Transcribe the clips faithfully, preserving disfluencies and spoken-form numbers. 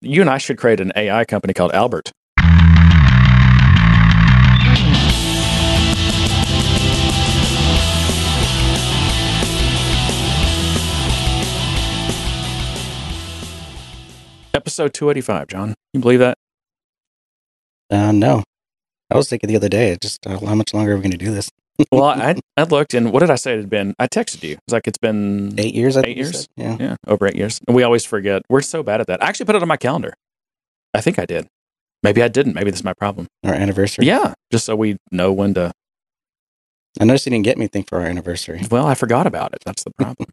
You and I should create an A I company called Albert. Episode two eighty-five, John. Can you believe that? Uh, no. I was thinking the other day, just uh, how much longer are we going to do this? Well, I I looked, and what did I say it had been? I texted you. It's like it's been eight years. I eight think years. Yeah. yeah, over eight years. And we always forget. We're so bad at that. I actually put it on my calendar. I think I did. Maybe I didn't. Maybe this is my problem. Our anniversary. Yeah, just so we know when to. I noticed you didn't get me anything for our anniversary. Well, I forgot about it. That's the problem.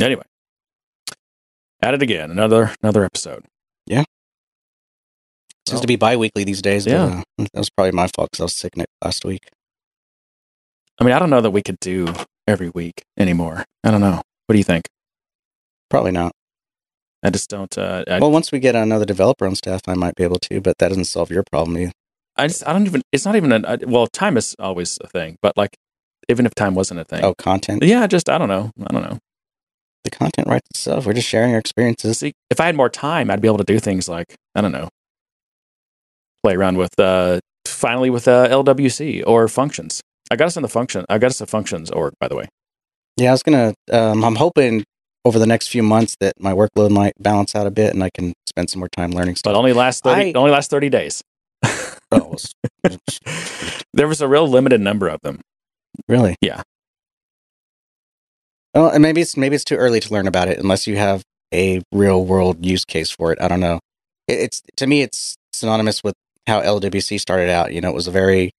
Anyway, at it again. Another another episode. Yeah. It seems to be bi-weekly these days. Yeah. But, uh, that was probably my fault because I was sick last week. I mean, I don't know that we could do every week anymore. I don't know. What do you think? Probably not. I just don't... Uh, I, well, once we get another developer on staff, I might be able to, but that doesn't solve your problem either. I just, I don't even... It's not even... A, I, well, time is always a thing, but like, even if time wasn't a thing. Oh, content? Yeah, just, I don't know. I don't know. The content writes itself. We're just sharing our experiences. See, if I had more time, I'd be able to do things like, I don't know, play around with uh finally with uh L W C or functions. I got us in the function. I got us a functions org, by the way. Yeah, I was gonna. Um, I'm hoping over the next few months that my workload might balance out a bit and I can spend some more time learning stuff. But only last thirty. I, only last thirty days. Oh, there was a real limited number of them. Really? Yeah. Well, and maybe it's maybe it's too early to learn about it unless you have a real world use case for it. I don't know. It, it's to me, it's synonymous with how L W C started out. You know, it was a very,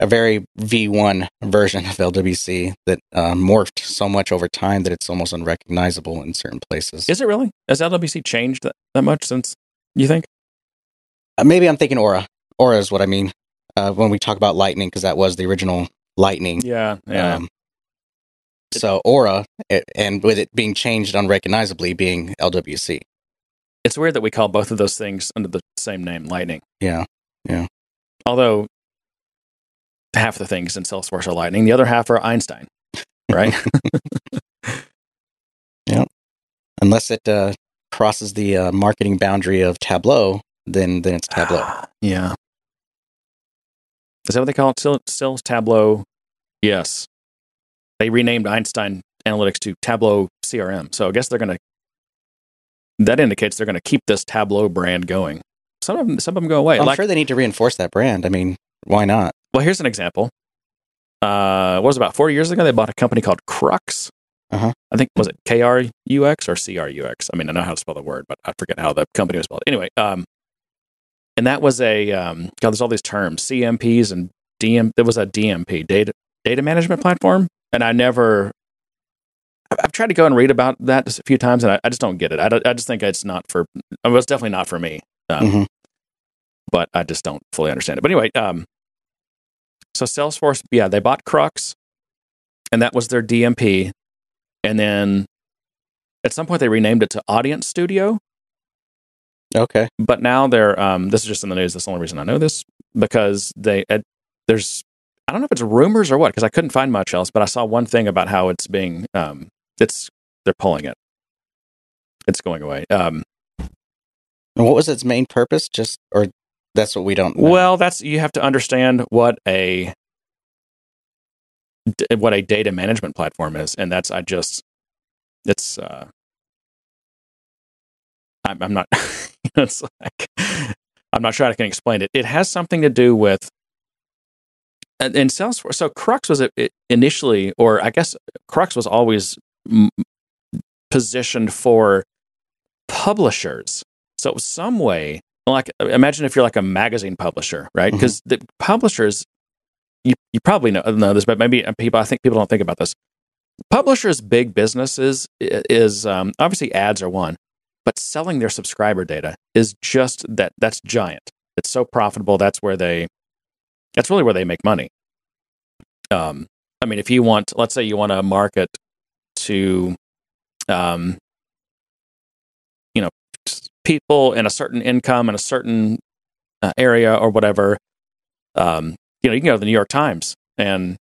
a very V one version of L W C that uh, morphed so much over time that it's almost unrecognizable in certain places. Is it really? Has L W C changed that, that much since, you think? Uh, maybe I'm thinking Aura. Aura is what I mean uh, when we talk about Lightning, because that was the original Lightning. Yeah, yeah. Um, it, so Aura, it, and with it being changed unrecognizably, being L W C. It's weird that we call both of those things under the same name, Lightning. Yeah, yeah. Although, half the things in Salesforce are Lightning. The other half are Einstein, right? Yeah. Unless it uh, crosses the uh, marketing boundary of Tableau, then then it's Tableau. Yeah. Is that what they call it? Still, still Tableau? Yes. They renamed Einstein Analytics to Tableau C R M. So I guess they're going to That indicates they're going to keep this Tableau brand going. Some of them, some of them go away. I'm like, sure they need to reinforce that brand. I mean, why not? Well, here's an example. Uh, what was it, about four years ago? They bought a company called Krux. Uh-huh. I think, was it K R U X or C R U X? I mean, I know how to spell the word, but I forget how the company was spelled. Anyway, um, and that was a, um, God, there's all these terms, C M Ps and D M. There was a D M P, data data management platform. And I never... I've tried to go and read about that a few times, and I, I just don't get it. I, don't, I just think it's not for... I mean, it's definitely not for me. Um, mm-hmm. But I just don't fully understand it. But anyway, um, so Salesforce, yeah, they bought Krux, and that was their D M P. And then at some point, they renamed it to Audience Studio. Okay. But now they're... Um, this is just in the news. That's the only reason I know this. Because they... Uh, there's... I don't know if it's rumors or what, because I couldn't find much else, but I saw one thing about how it's being... Um, It's they're pulling it. It's going away. Um, and what was its main purpose? Just or that's what we don't know. Well, that's you have to understand what a what a data management platform is, and that's I just it's uh, I'm, I'm not it's like I'm not sure I can explain it. It has something to do with. And, and Salesforce, so Krux was it initially, or I guess Krux was always m- positioned for publishers. So it was some way, like imagine if you're like a magazine publisher, right? Because mm-hmm. the publishers, you you probably know, know this, but maybe people I think people don't think about this. Publishers, big businesses is um, obviously ads are one, but selling their subscriber data is just that. That's giant. It's so profitable. That's where they. That's really where they make money. Um, I mean, if you want, let's say you want to market to, um, you know, people in a certain income in a certain uh, area or whatever, um, you know, you can go to the New York Times and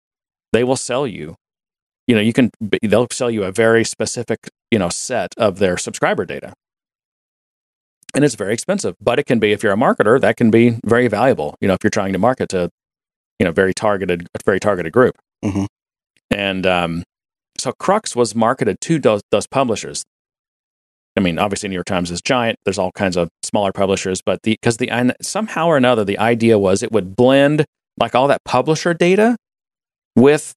they will sell you, you know, you can, they'll sell you a very specific, you know, set of their subscriber data. And it's very expensive, but it can be, if you're a marketer, that can be very valuable. You know, if you're trying to market to, you know, very targeted, a very targeted group. Mm-hmm. And um, so Krux was marketed to those, those publishers. I mean, obviously, New York Times is giant. There's all kinds of smaller publishers, but the because the and somehow or another, the idea was it would blend like all that publisher data with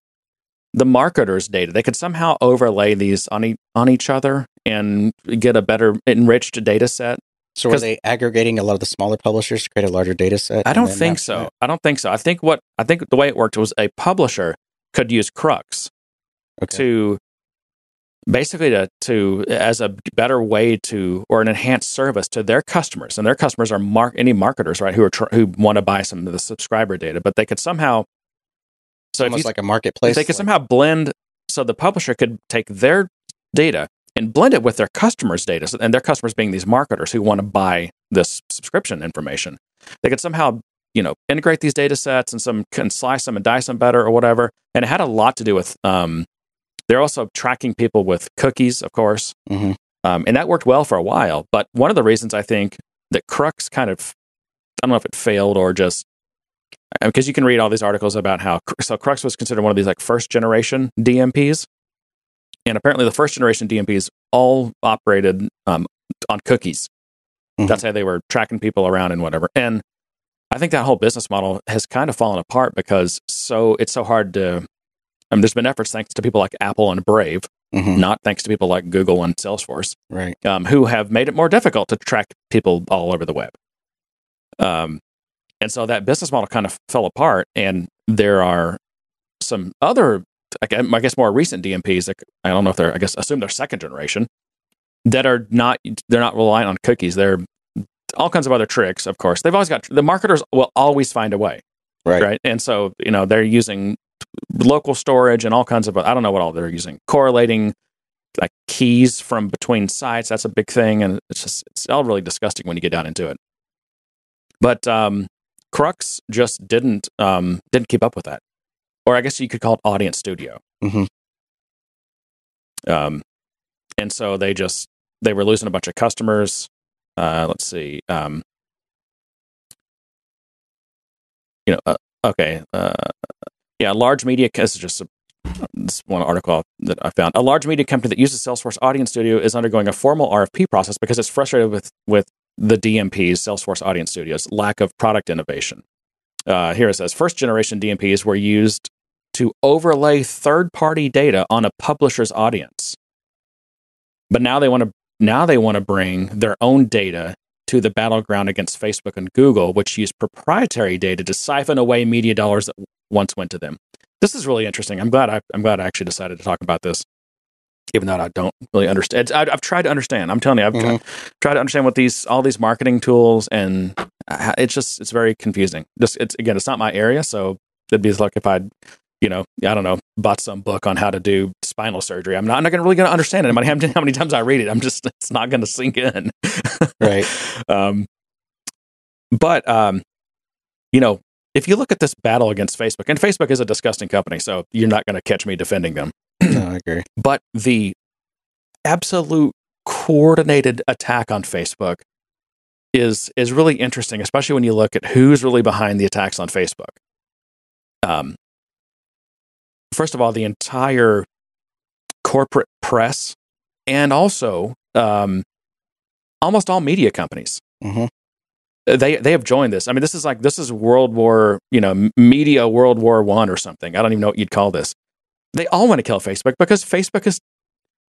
the marketer's data. They could somehow overlay these on e- on each other and get a better enriched data set. So were they aggregating a lot of the smaller publishers to create a larger data set? I don't think so. That? I don't think so. I think what I think the way it worked was a publisher could use Krux okay. to basically to, to as a better way to or an enhanced service to their customers, and their customers are mar- any marketers, right, who are tr- who want to buy some of the subscriber data, but they could somehow so almost if you, like a marketplace. They could like, somehow blend so the publisher could take their data and blend it with their customers' data, and their customers being these marketers who want to buy this subscription information. They could somehow, you know, integrate these data sets and some can slice them and dice them better or whatever. And it had a lot to do with, um, they're also tracking people with cookies, of course. Mm-hmm. Um, and that worked well for a while. But one of the reasons I think that Krux kind of, I don't know if it failed or just, because you can read all these articles about how, so Krux was considered one of these like first generation D M Ps. And apparently the first generation D M Ps all operated um, on cookies. Mm-hmm. That's how they were tracking people around and whatever. And I think that whole business model has kind of fallen apart because so it's so hard to... I mean, there's been efforts thanks to people like Apple and Brave, mm-hmm. not thanks to people like Google and Salesforce, right? Um, who have made it more difficult to track people all over the web. Um, and so that business model kind of fell apart. And there are some other... I guess more recent D M Ps, I don't know if they're, I guess, assume they're second generation, that are not, they're not reliant on cookies. They're all kinds of other tricks, of course. They've always got, the marketers will always find a way. Right. Right. And so, you know, they're using local storage and all kinds of, I don't know what all they're using, correlating like keys from between sites. That's a big thing. And it's just, it's all really disgusting when you get down into it. But um, Krux just didn't, um, didn't keep up with that. Or I guess you could call it Audience Studio. Mm-hmm. Um, and so they just, they were losing a bunch of customers. Uh, let's see. Um, you know, uh, okay. Uh, yeah, large media, this is just a, this one article that I found. A large media company that uses Salesforce Audience Studio is undergoing a formal R F P process because it's frustrated with, with the D M P's, Salesforce Audience Studio's, lack of product innovation. Uh, here it says, first generation D M Ps were used to overlay third-party data on a publisher's audience, but now they want to now they want to bring their own data to the battleground against Facebook and Google, which use proprietary data to siphon away media dollars that once went to them. This is really interesting. I'm glad I I'm glad I actually decided to talk about this, even though I don't really understand. I, I've tried to understand. I'm telling you, I've mm-hmm. tried, tried to understand what these all these marketing tools and it's just it's very confusing. Just it's again, it's not my area, so it'd be like if I. You know, I don't know, bought some book on how to do spinal surgery. I'm not, I'm not gonna really going to understand it. No matter how many times I read it, I'm just, it's not going to sink in. Right. Um, but, um, you know, if you look at this battle against Facebook, and Facebook is a disgusting company, so you're not going to catch me defending them. No, I agree. But the absolute coordinated attack on Facebook is is really interesting, especially when you look at who's really behind the attacks on Facebook. Um. First of all, the entire corporate press and also um, almost all media companies, mm-hmm. they they have joined this. I mean, this is like, this is World War, you know, media World War One or something. I don't even know what you'd call this. They all want to kill Facebook because Facebook is,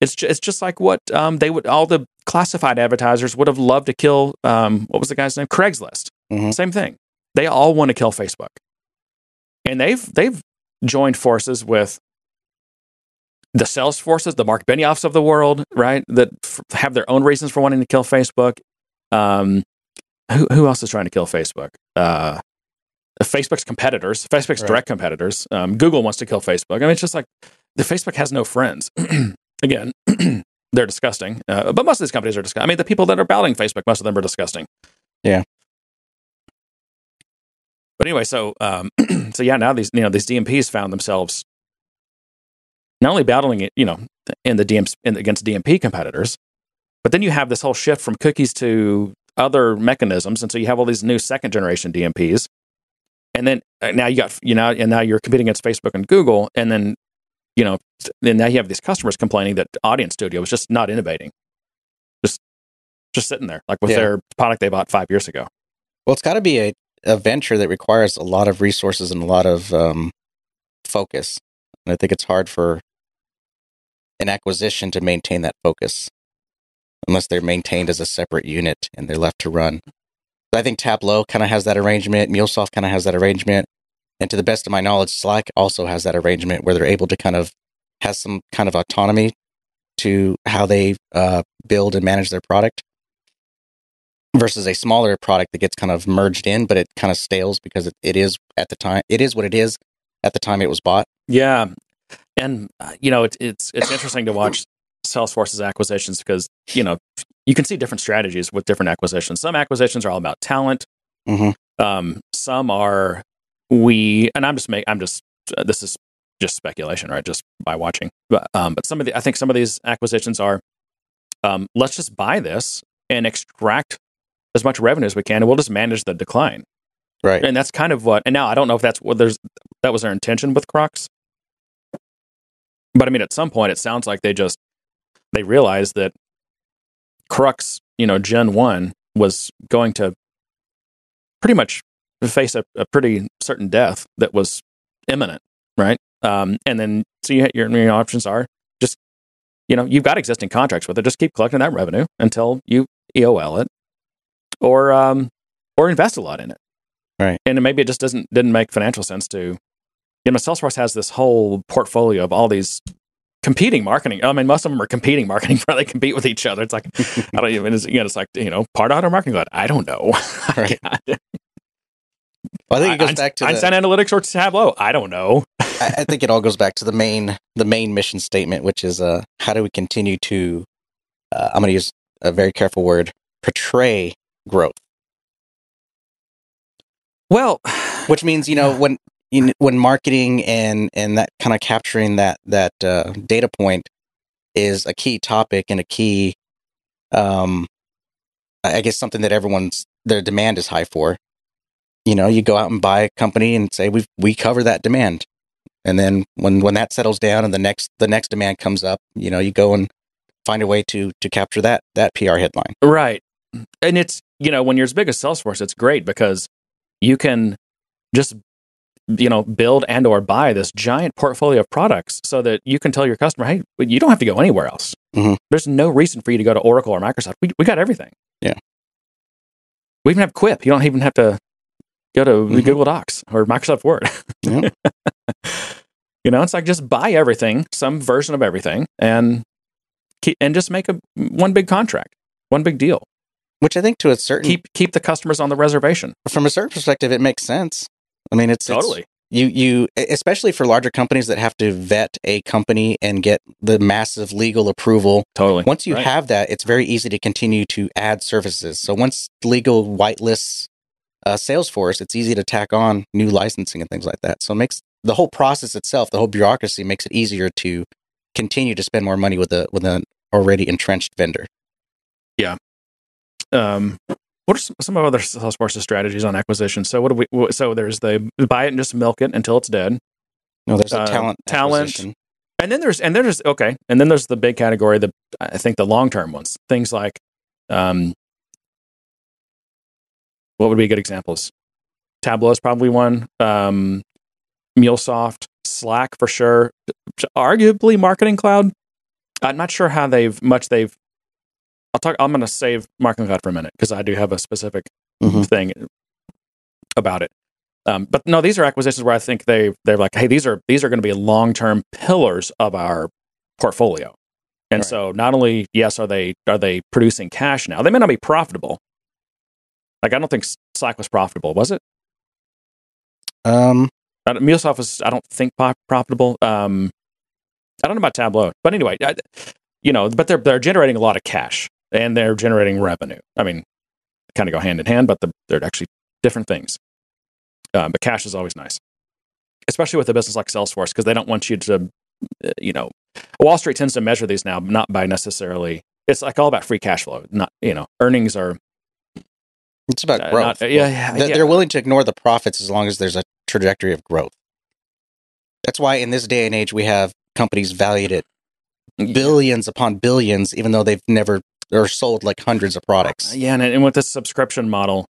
it's just, it's just like what um, they would, all the classified advertisers would have loved to kill, um, what was the guy's name? Craigslist. Mm-hmm. Same thing. They all want to kill Facebook. And they've, they've, joined forces with the Salesforces, the Mark Benioffs of the world, right? That f- have their own reasons for wanting to kill Facebook. Um, who, who else is trying to kill Facebook? Uh, Facebook's competitors, Facebook's right. direct competitors. Um, Google wants to kill Facebook. I mean, it's just like the Facebook has no friends. Again, they're disgusting. Uh, but most of these companies are disgusting. I mean, the people that are battling Facebook, most of them are disgusting. Yeah. But anyway, so um, so yeah, now these you know these D M Ps found themselves not only battling it, you know, in the D M in, against D M P competitors, but then you have this whole shift from cookies to other mechanisms. And so you have all these new second generation D M Ps. And then uh, now you got, you know, and now you're competing against Facebook and Google. And then, you know, then now you have these customers complaining that Audience Studio is just not innovating. Just, just sitting there like with yeah. their product they bought five years ago. Well, it's got to be a, a venture that requires a lot of resources and a lot of um, focus. And I think it's hard for an acquisition to maintain that focus, unless they're maintained as a separate unit and they're left to run. I think Tableau kind of has that arrangement. MuleSoft kind of has that arrangement. And to the best of my knowledge, Slack also has that arrangement where they're able to kind of have some kind of autonomy to how they uh, build and manage their product versus a smaller product that gets kind of merged in, but it kind of stales because it, it is at the time, it is what it is at the time it was bought. Yeah. And, uh, you know, it, it's it's interesting to watch Salesforce's acquisitions because, you know, you can see different strategies with different acquisitions. Some acquisitions are all about talent. Mm-hmm. Um, some are we, and I'm just making, I'm just, uh, this is just speculation, right? Just by watching. But, um, but some of the, I think some of these acquisitions are, um, let's just buy this and extract as much revenue as we can, and we'll just manage the decline. Right. And that's kind of what, and now I don't know if that's what there's, that was their intention with Krux. But I mean, at some point, it sounds like they just, they realized that Krux, you know, Gen one was going to pretty much face a, a pretty certain death that was imminent, right? Um, and then, so you, your, your options are just, you know, you've got existing contracts with it. Just keep collecting that revenue until you E O L it, or um, or invest a lot in it, right? And maybe it just doesn't didn't make financial sense to, you know, Salesforce has this whole portfolio of all these competing marketing. I mean, most of them are competing marketing. They compete with each other. It's like, I don't even, it's, you know, it's like, you know, Pardot or Marketing Cloud. I don't know. Right. Well, I think it goes I, back to Einstein the, Analytics or Tableau. I don't know. I, I think it all goes back to the main, the main mission statement, which is uh, how do we continue to, uh, I'm going to use a very careful word, portray growth. Well, which means, you know, when, In, when marketing and, and that kind of capturing that that uh, data point is a key topic and a key, um, I guess something that everyone's their demand is high for. You know, you go out and buy a company and say we we cover that demand, and then when, when that settles down and the next the next demand comes up, you know, you go and find a way to to capture that that P R headline. Right, and it's, you know, when you're as big as Salesforce, it's great because you can just, you know, build and or buy this giant portfolio of products so that you can tell your customer, hey, you don't have to go anywhere else. Mm-hmm. There's no reason for you to go to Oracle or Microsoft. We we got everything. Yeah. We even have Quip. You don't even have to go to mm-hmm. Google Docs or Microsoft Word. Yep. You know, it's like just buy everything, some version of everything, and keep, and just make a one big contract, one big deal. Which I think to a certain keep keep the customers on the reservation. From a certain perspective, it makes sense. I mean, it's totally it's, you, you, especially for larger companies that have to vet a company and get the massive legal approval. Totally. Once you right. have that, it's very easy to continue to add services. So once legal whitelists uh, Salesforce, it's easy to tack on new licensing and things like that. So it makes the whole process itself, the whole bureaucracy, makes it easier to continue to spend more money with a with an already entrenched vendor. Yeah. Um. What are some of other Salesforce's strategies on acquisition? So what do we? So there's the buy it and just milk it until it's dead. No, there's uh, a talent, talent, and then there's and there's okay, and then there's the big category. The I think the long term ones, things like, um, what would be good examples? Tableau is probably one. Um, MuleSoft, Slack for sure. Arguably Marketing Cloud. I'm not sure how they've much they've. I'll talk. I'm going to save Marketing Cloud for a minute because I do have a specific mm-hmm. thing about it. Um, but no, these are acquisitions where I think they they're like, hey, these are these are going to be long term pillars of our portfolio. And right. so, not only yes, are they are they producing cash now? They may not be profitable. Like I don't think Slack was profitable, was it? Um, MuleSoft was. I don't think profitable. Um, I don't know about Tableau, but anyway, I, you know, but they're they're generating a lot of cash. And they're generating revenue. I mean, kind of go hand in hand, but the, they're actually different things. Um, but cash is always nice, especially with a business like Salesforce, because they don't want you to, you know, Wall Street tends to measure these now, not by necessarily. It's like all about free cash flow. Not, you know, earnings are It's about uh, growth. Not, yeah, yeah, they're, yeah. they're willing to ignore the profits as long as there's a trajectory of growth. That's why in this day and age, we have companies valued at billions yeah. upon billions, even though they've never or sold like hundreds of products. Yeah, and, and with this subscription model,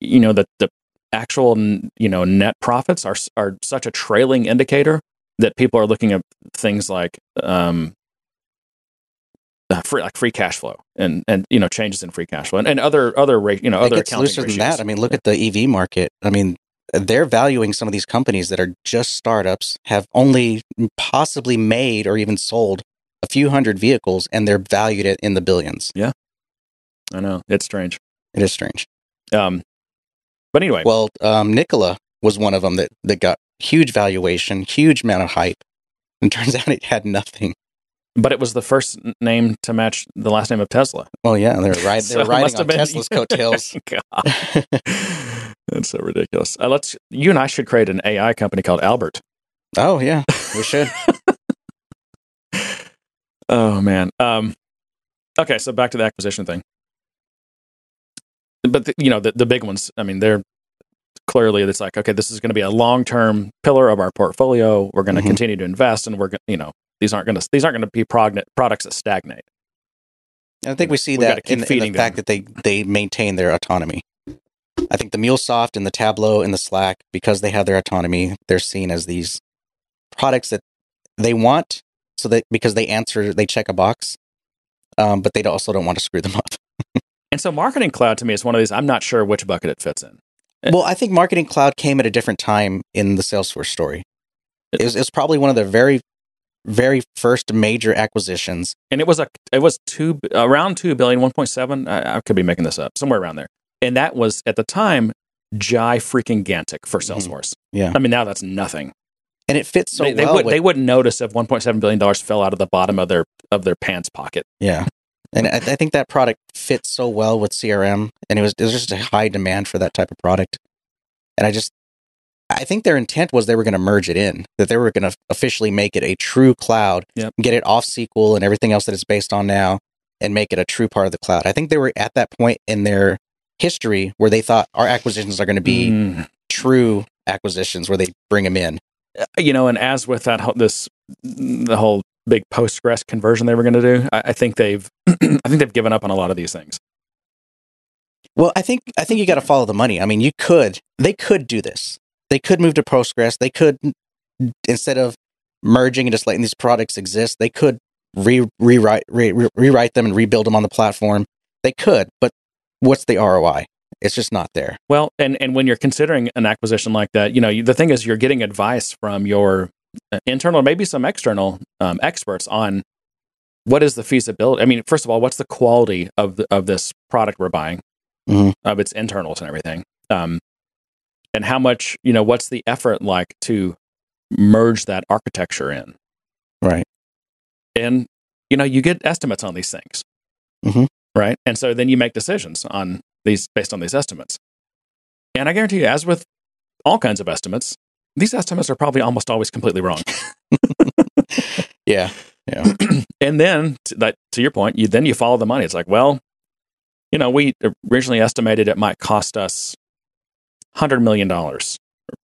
you know, the, the actual, you know, net profits are are such a trailing indicator that people are looking at things like um, uh, free like free cash flow and, and you know changes in free cash flow and, and other other ra- you know other accounting ratios. It gets looser than that. I mean, look yeah. at the E V market. I mean, they're valuing some of these companies that are just startups, have only possibly made or even sold a few hundred vehicles, and they're valued at in the billions. Yeah, I know, it's strange. It is strange. Um, but anyway, well, um, Nikola was one of them that that got. Huge valuation, huge amount of hype, and turns out it had nothing. But it was the first name to match the last name of Tesla. Well, yeah, they're right. They're so riding on been... Tesla's coattails. God, that's so ridiculous. Uh, let's you and I should create an A I company called Albert. Oh yeah, we should. Oh man. Um, okay, so back to the acquisition thing. But the, you know the the big ones. I mean, they're. Clearly, it's like, okay, this is going to be a long-term pillar of our portfolio. We're going to mm-hmm. continue to invest, and we're going, you know, these aren't going to these aren't going to be progn- products that stagnate. I think we see We've that in, in the them. fact that they they maintain their autonomy. I think the MuleSoft and the Tableau and the Slack, because they have their autonomy, they're seen as these products that they want, so that because they answer, they check a box, um, but they also don't want to screw them up. And so, Marketing Cloud to me is one of these. I'm not sure which bucket it fits in. Well, I think Marketing Cloud came at a different time in the Salesforce story. It was, it was probably one of the very, very first major acquisitions, and it was a it was two around two billion, one point seven. I, I could be making this up, somewhere around there. And that was at the time jai freaking gantic for Salesforce. Mm-hmm. Yeah, I mean now that's nothing, and it fits so they, they well. Would, with, they wouldn't notice if one point seven billion dollars fell out of the bottom of their of their pants pocket. Yeah. And I, I think that product fits so well with C R M, and it was, it was just a high demand for that type of product. And I just, I think their intent was they were going to merge it in, that they were going to officially make it a true cloud, yep. get it off S Q L and everything else that it's based on now, and make it a true part of the cloud. I think they were at that point in their history where they thought our acquisitions are going to be mm. true acquisitions, where they bring them in. You know, and as with that, this the whole. big Postgres conversion they were going to do. I, I think they've, I think they've given up on a lot of these things. Well, I think I think you got to follow the money. I mean, you could, they could do this. They could move to Postgres. They could, instead of merging and just letting these products exist, they could re- rewrite re- re- rewrite them and rebuild them on the platform. They could, but what's the R O I? It's just not there. Well, and and when you're considering an acquisition like that, you know, you, the thing is, you're getting advice from your internal, maybe some external um, experts on what is the feasibility. I mean, first of all, what's the quality of the, of this product we're buying, mm-hmm. of its internals and everything, um, and how much, you know, what's the effort like to merge that architecture in, right? And you know, you get estimates on these things, mm-hmm. right? And so then you make decisions on these based on these estimates. And I guarantee you, as with all kinds of estimates, these estimates are probably almost always completely wrong. yeah, yeah. And then, to, that, to your point, you then you follow the money. It's like, well, you know, we originally estimated it might cost us one hundred million dollars.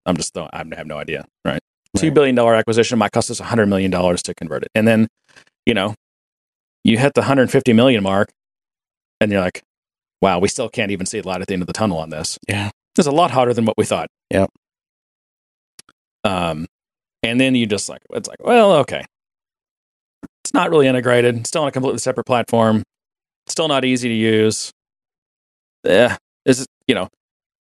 I'm just, I have no idea, right? right? two billion dollars acquisition might cost us one hundred million dollars to convert it. And then, you know, you hit the one hundred fifty million dollars mark, and you're like, wow, we still can't even see the light at the end of the tunnel on this. Yeah. It's a lot hotter than what we thought. Yeah. Um, and then you just like, it's like, well, okay. It's not really integrated. It's still on a completely separate platform. It's still not easy to use. Eh, is it, you know,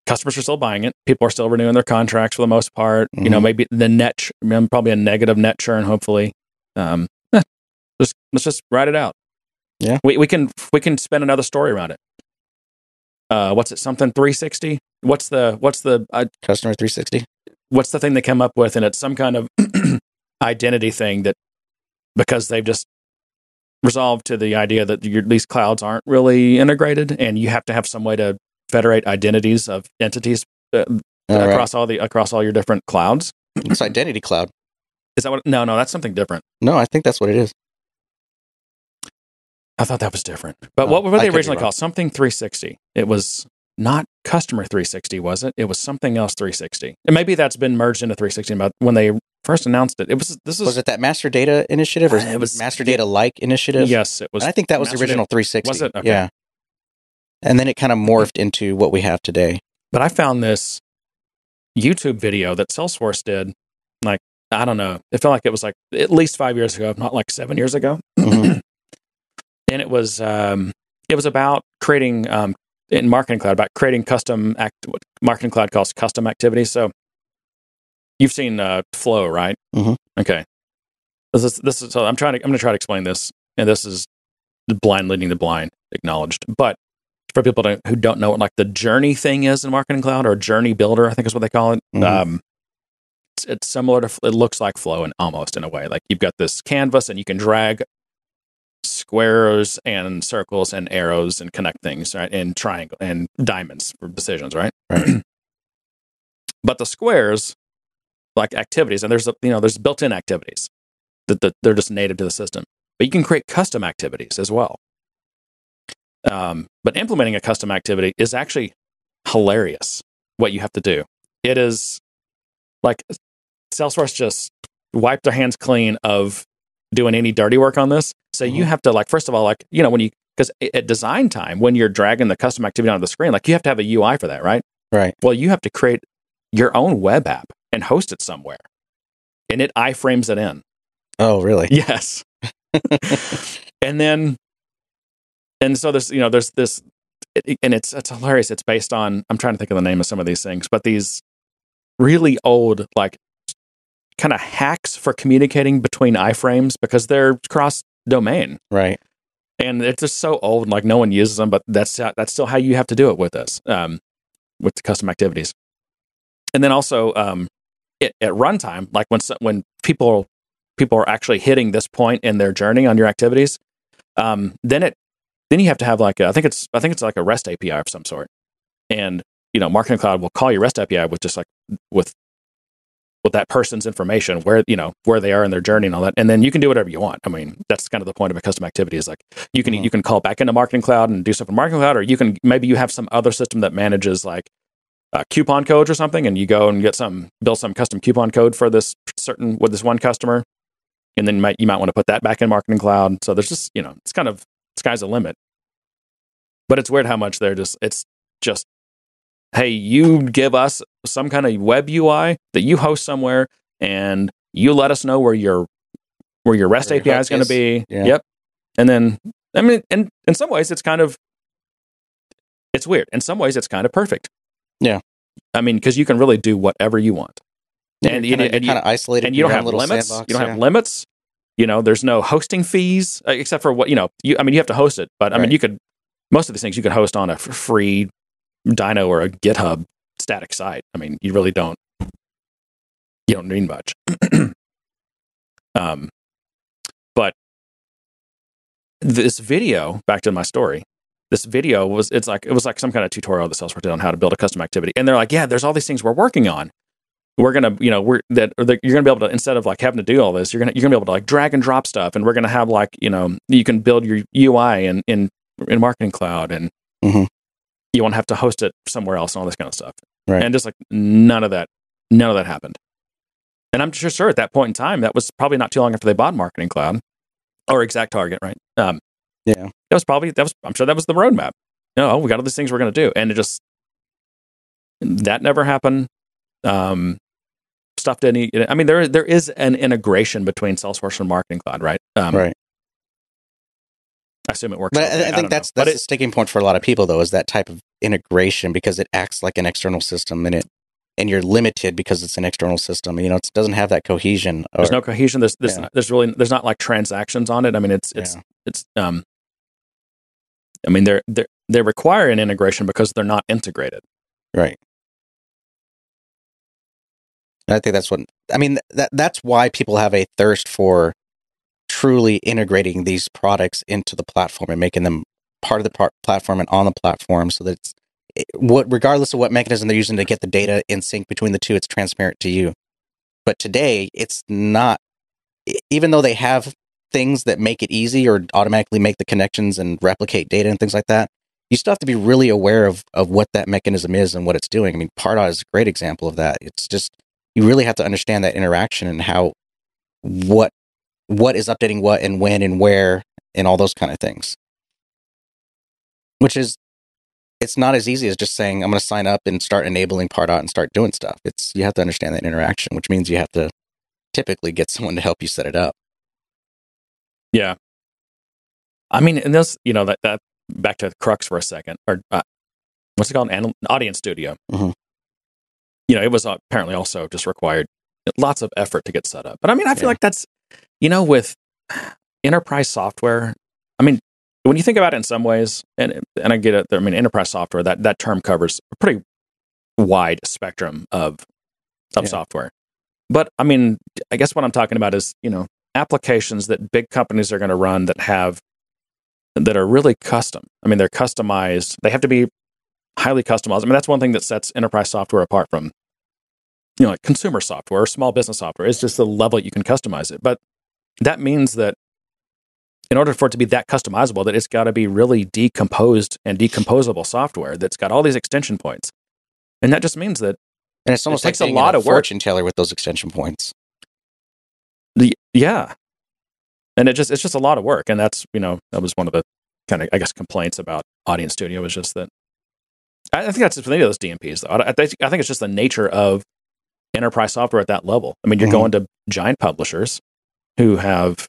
customers are still buying it. People are still renewing their contracts for the most part. Mm-hmm. You know, maybe the net, probably a negative net churn, hopefully. Um, eh, just, let's just write it out. Yeah. We, we can, we can spin another story around it. Uh, what's it? Something three sixty? What's the, what's the, uh, Customer three sixty? What's the thing they come up with? And it's some kind of identity thing that, because they've just resolved to the idea that your, these clouds aren't really integrated, and you have to have some way to federate identities of entities uh, all across right. all the across all your different clouds. It's Identity Cloud. Is that what? No, no, that's something different. No, I think that's what it is. I thought that was different. But oh, what were they originally called? Something three sixty. It was not Customer three sixty, was it? It was something else three sixty. And maybe that's been merged into three sixty. But when they first announced it, it was this was, was it that master data initiative or it was master data like initiative? Yes, it was. And I think that was the original data. three sixty. Was it? Okay. Yeah. And then it kind of morphed into what we have today. But I found this YouTube video that Salesforce did, like, I don't know. It felt like it was like at least five years ago, if not like seven years ago. Mm-hmm. And it was um, it was about creating um, in Marketing Cloud about creating custom act. What Marketing Cloud calls custom activities. So you've seen uh, Flow, right? Mm-hmm. Okay. This is this is. So I'm trying to. I'm going to try to explain this, and this is the blind leading the blind. Acknowledged, but for people to, who don't know what like the journey thing is in Marketing Cloud or Journey Builder, I think is what they call it. Mm-hmm. Um, it's, it's similar to. It looks like Flow and almost in a way. Like you've got this canvas, and you can drag squares and circles and arrows and connect things, right? And triangle and diamonds for decisions, right? Right. But the squares, like activities, and there's a, you know there's built-in activities that, that they're just native to the system. But you can create custom activities as well. Um, but implementing a custom activity is actually hilarious. What you have to do, it is like Salesforce just wiped their hands clean of doing any dirty work on this. So you have to, like, first of all, like, you know, when you, because at design time, when you're dragging the custom activity onto the screen, like you have to have a U I for that, right? Right. Well, you have to create your own web app and host it somewhere. And it iframes it in. Oh, really? Yes. And then, and so there's, you know, there's this, it, and it's, it's hilarious. It's based on, I'm trying to think of the name of some of these things, but these really old, like, kind of hacks for communicating between iframes because they're cross domain, right? And it's just so old, like no one uses them. But that's that's still how you have to do it with this, um, with the custom activities. And then also um, it, at runtime, like when when people people are actually hitting this point in their journey on your activities, um, then it then you have to have like a, I think it's I think it's like a REST A P I of some sort, and you know Marketing Cloud will call your REST A P I with just like with with that person's information, where, you know, where they are in their journey and all that. And then you can do whatever you want. I mean, that's kind of the point of a custom activity is like, you can, mm-hmm. you can call back into Marketing Cloud and do stuff in Marketing Cloud, or you can, maybe you have some other system that manages like uh, coupon codes or something. And you go and get some, build some custom coupon code for this certain, with this one customer. And then you might, you might want to put that back in Marketing Cloud. So there's just, you know, it's kind of, sky's the limit, but it's weird how much they're just, it's just, hey, you give us some kind of web U I that you host somewhere, and you let us know where your where your REST where your A P I is going to be. Yeah. Yep. And then, I mean, and in some ways, it's kind of, it's weird. In some ways, it's kind of perfect. Yeah. I mean, because you can really do whatever you want. Yeah, and you're kind, you, of, and you're kind you, of isolated. And you don't have limits. Sandbox, you don't yeah. have limits. You know, there's no hosting fees, except for what, you know, you, I mean, you have to host it. But, I right. mean, you could, most of these things you could host on a free Dino or a GitHub static site. I mean, you really don't you don't need much. um, but this video, back to my story, this video was it's like it was like some kind of tutorial that Salesforce did on how to build a custom activity. And they're like, yeah, there's all these things we're working on. We're gonna, you know, we're that or the, you're gonna be able to, instead of like having to do all this, you're gonna you're gonna be able to like drag and drop stuff, and we're gonna have like, you know, you can build your U I in in, in Marketing Cloud, and mm-hmm. you won't have to host it somewhere else and all this kind of stuff. Right. And just like none of that, none of that happened. And I'm sure, sure at that point in time, that was probably not too long after they bought Marketing Cloud or ExactTarget, right? Um, yeah. That was probably, that was, I'm sure that was the roadmap. You know, oh, we got all these things we're going to do. And it just, that never happened. Um, stuff didn't, I mean, there there is an integration between Salesforce and Marketing Cloud, right? Um, right. I assume it works. But I, I think I that's know. that's the sticking point for a lot of people, though, is that type of integration, because it acts like an external system, and it and you're limited because it's an external system. You know, it doesn't have that cohesion. Or, there's no cohesion. There's there's, yeah. not, there's really there's not like transactions on it. I mean, it's it's yeah. it's um. I mean, they're they they require an integration because they're not integrated. Right. And I think that's what I mean. That that's why people have a thirst for truly integrating these products into the platform and making them part of the par- platform and on the platform, so that it's it, what, regardless of what mechanism they're using to get the data in sync between the two, it's transparent to you. But today, it's not. Even though they have things that make it easy or automatically make the connections and replicate data and things like that, you still have to be really aware of, of what that mechanism is and what it's doing. I mean, Pardot is a great example of that. It's just, you really have to understand that interaction and how, what, what is updating what and when and where and all those kind of things. Which is, it's not as easy as just saying, I'm going to sign up and start enabling Pardot and start doing stuff. It's, you have to understand that interaction, which means you have to typically get someone to help you set it up. Yeah. I mean, and this, you know, that, that back to Krux for a second, or uh, what's it called? An Audience Studio. Mm-hmm. You know, it was apparently also just required lots of effort to get set up. But I mean, I feel yeah. like that's, you know, with enterprise software, I mean, when you think about it in some ways, and and I get it, I mean, enterprise software, that, that term covers a pretty wide spectrum of of yeah. software. But, I mean, I guess what I'm talking about is, you know, applications that big companies are going to run that have, that are really custom. I mean, they're customized. They have to be highly customized. I mean, that's one thing that sets enterprise software apart from, you know, like consumer software or small business software. It's just the level you can customize it. But that means that in order for it to be that customizable, that it's got to be really decomposed and decomposable software that's got all these extension points. And that just means that and it's almost it takes like a lot a of fortune work. Teller with those extension points. The, yeah. And it just it's just a lot of work. And that's, you know, that was one of the kind of, I guess, complaints about Audience Studio was just that. I, I think that's just any of those D M Ps, though. I, I, think, I think it's just the nature of enterprise software at that level. I mean, you're mm-hmm. going to giant publishers who have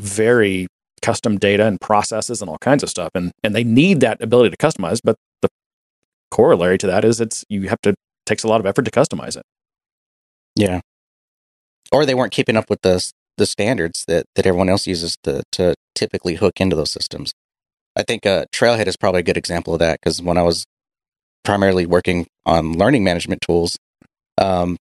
very custom data and processes and all kinds of stuff. And and they need that ability to customize, but the corollary to that is it's you have to takes a lot of effort to customize it. Yeah. Or they weren't keeping up with the the standards that, that everyone else uses to, to typically hook into those systems. I think uh, Trailhead is probably a good example of that, because when I was primarily working on learning management tools, um,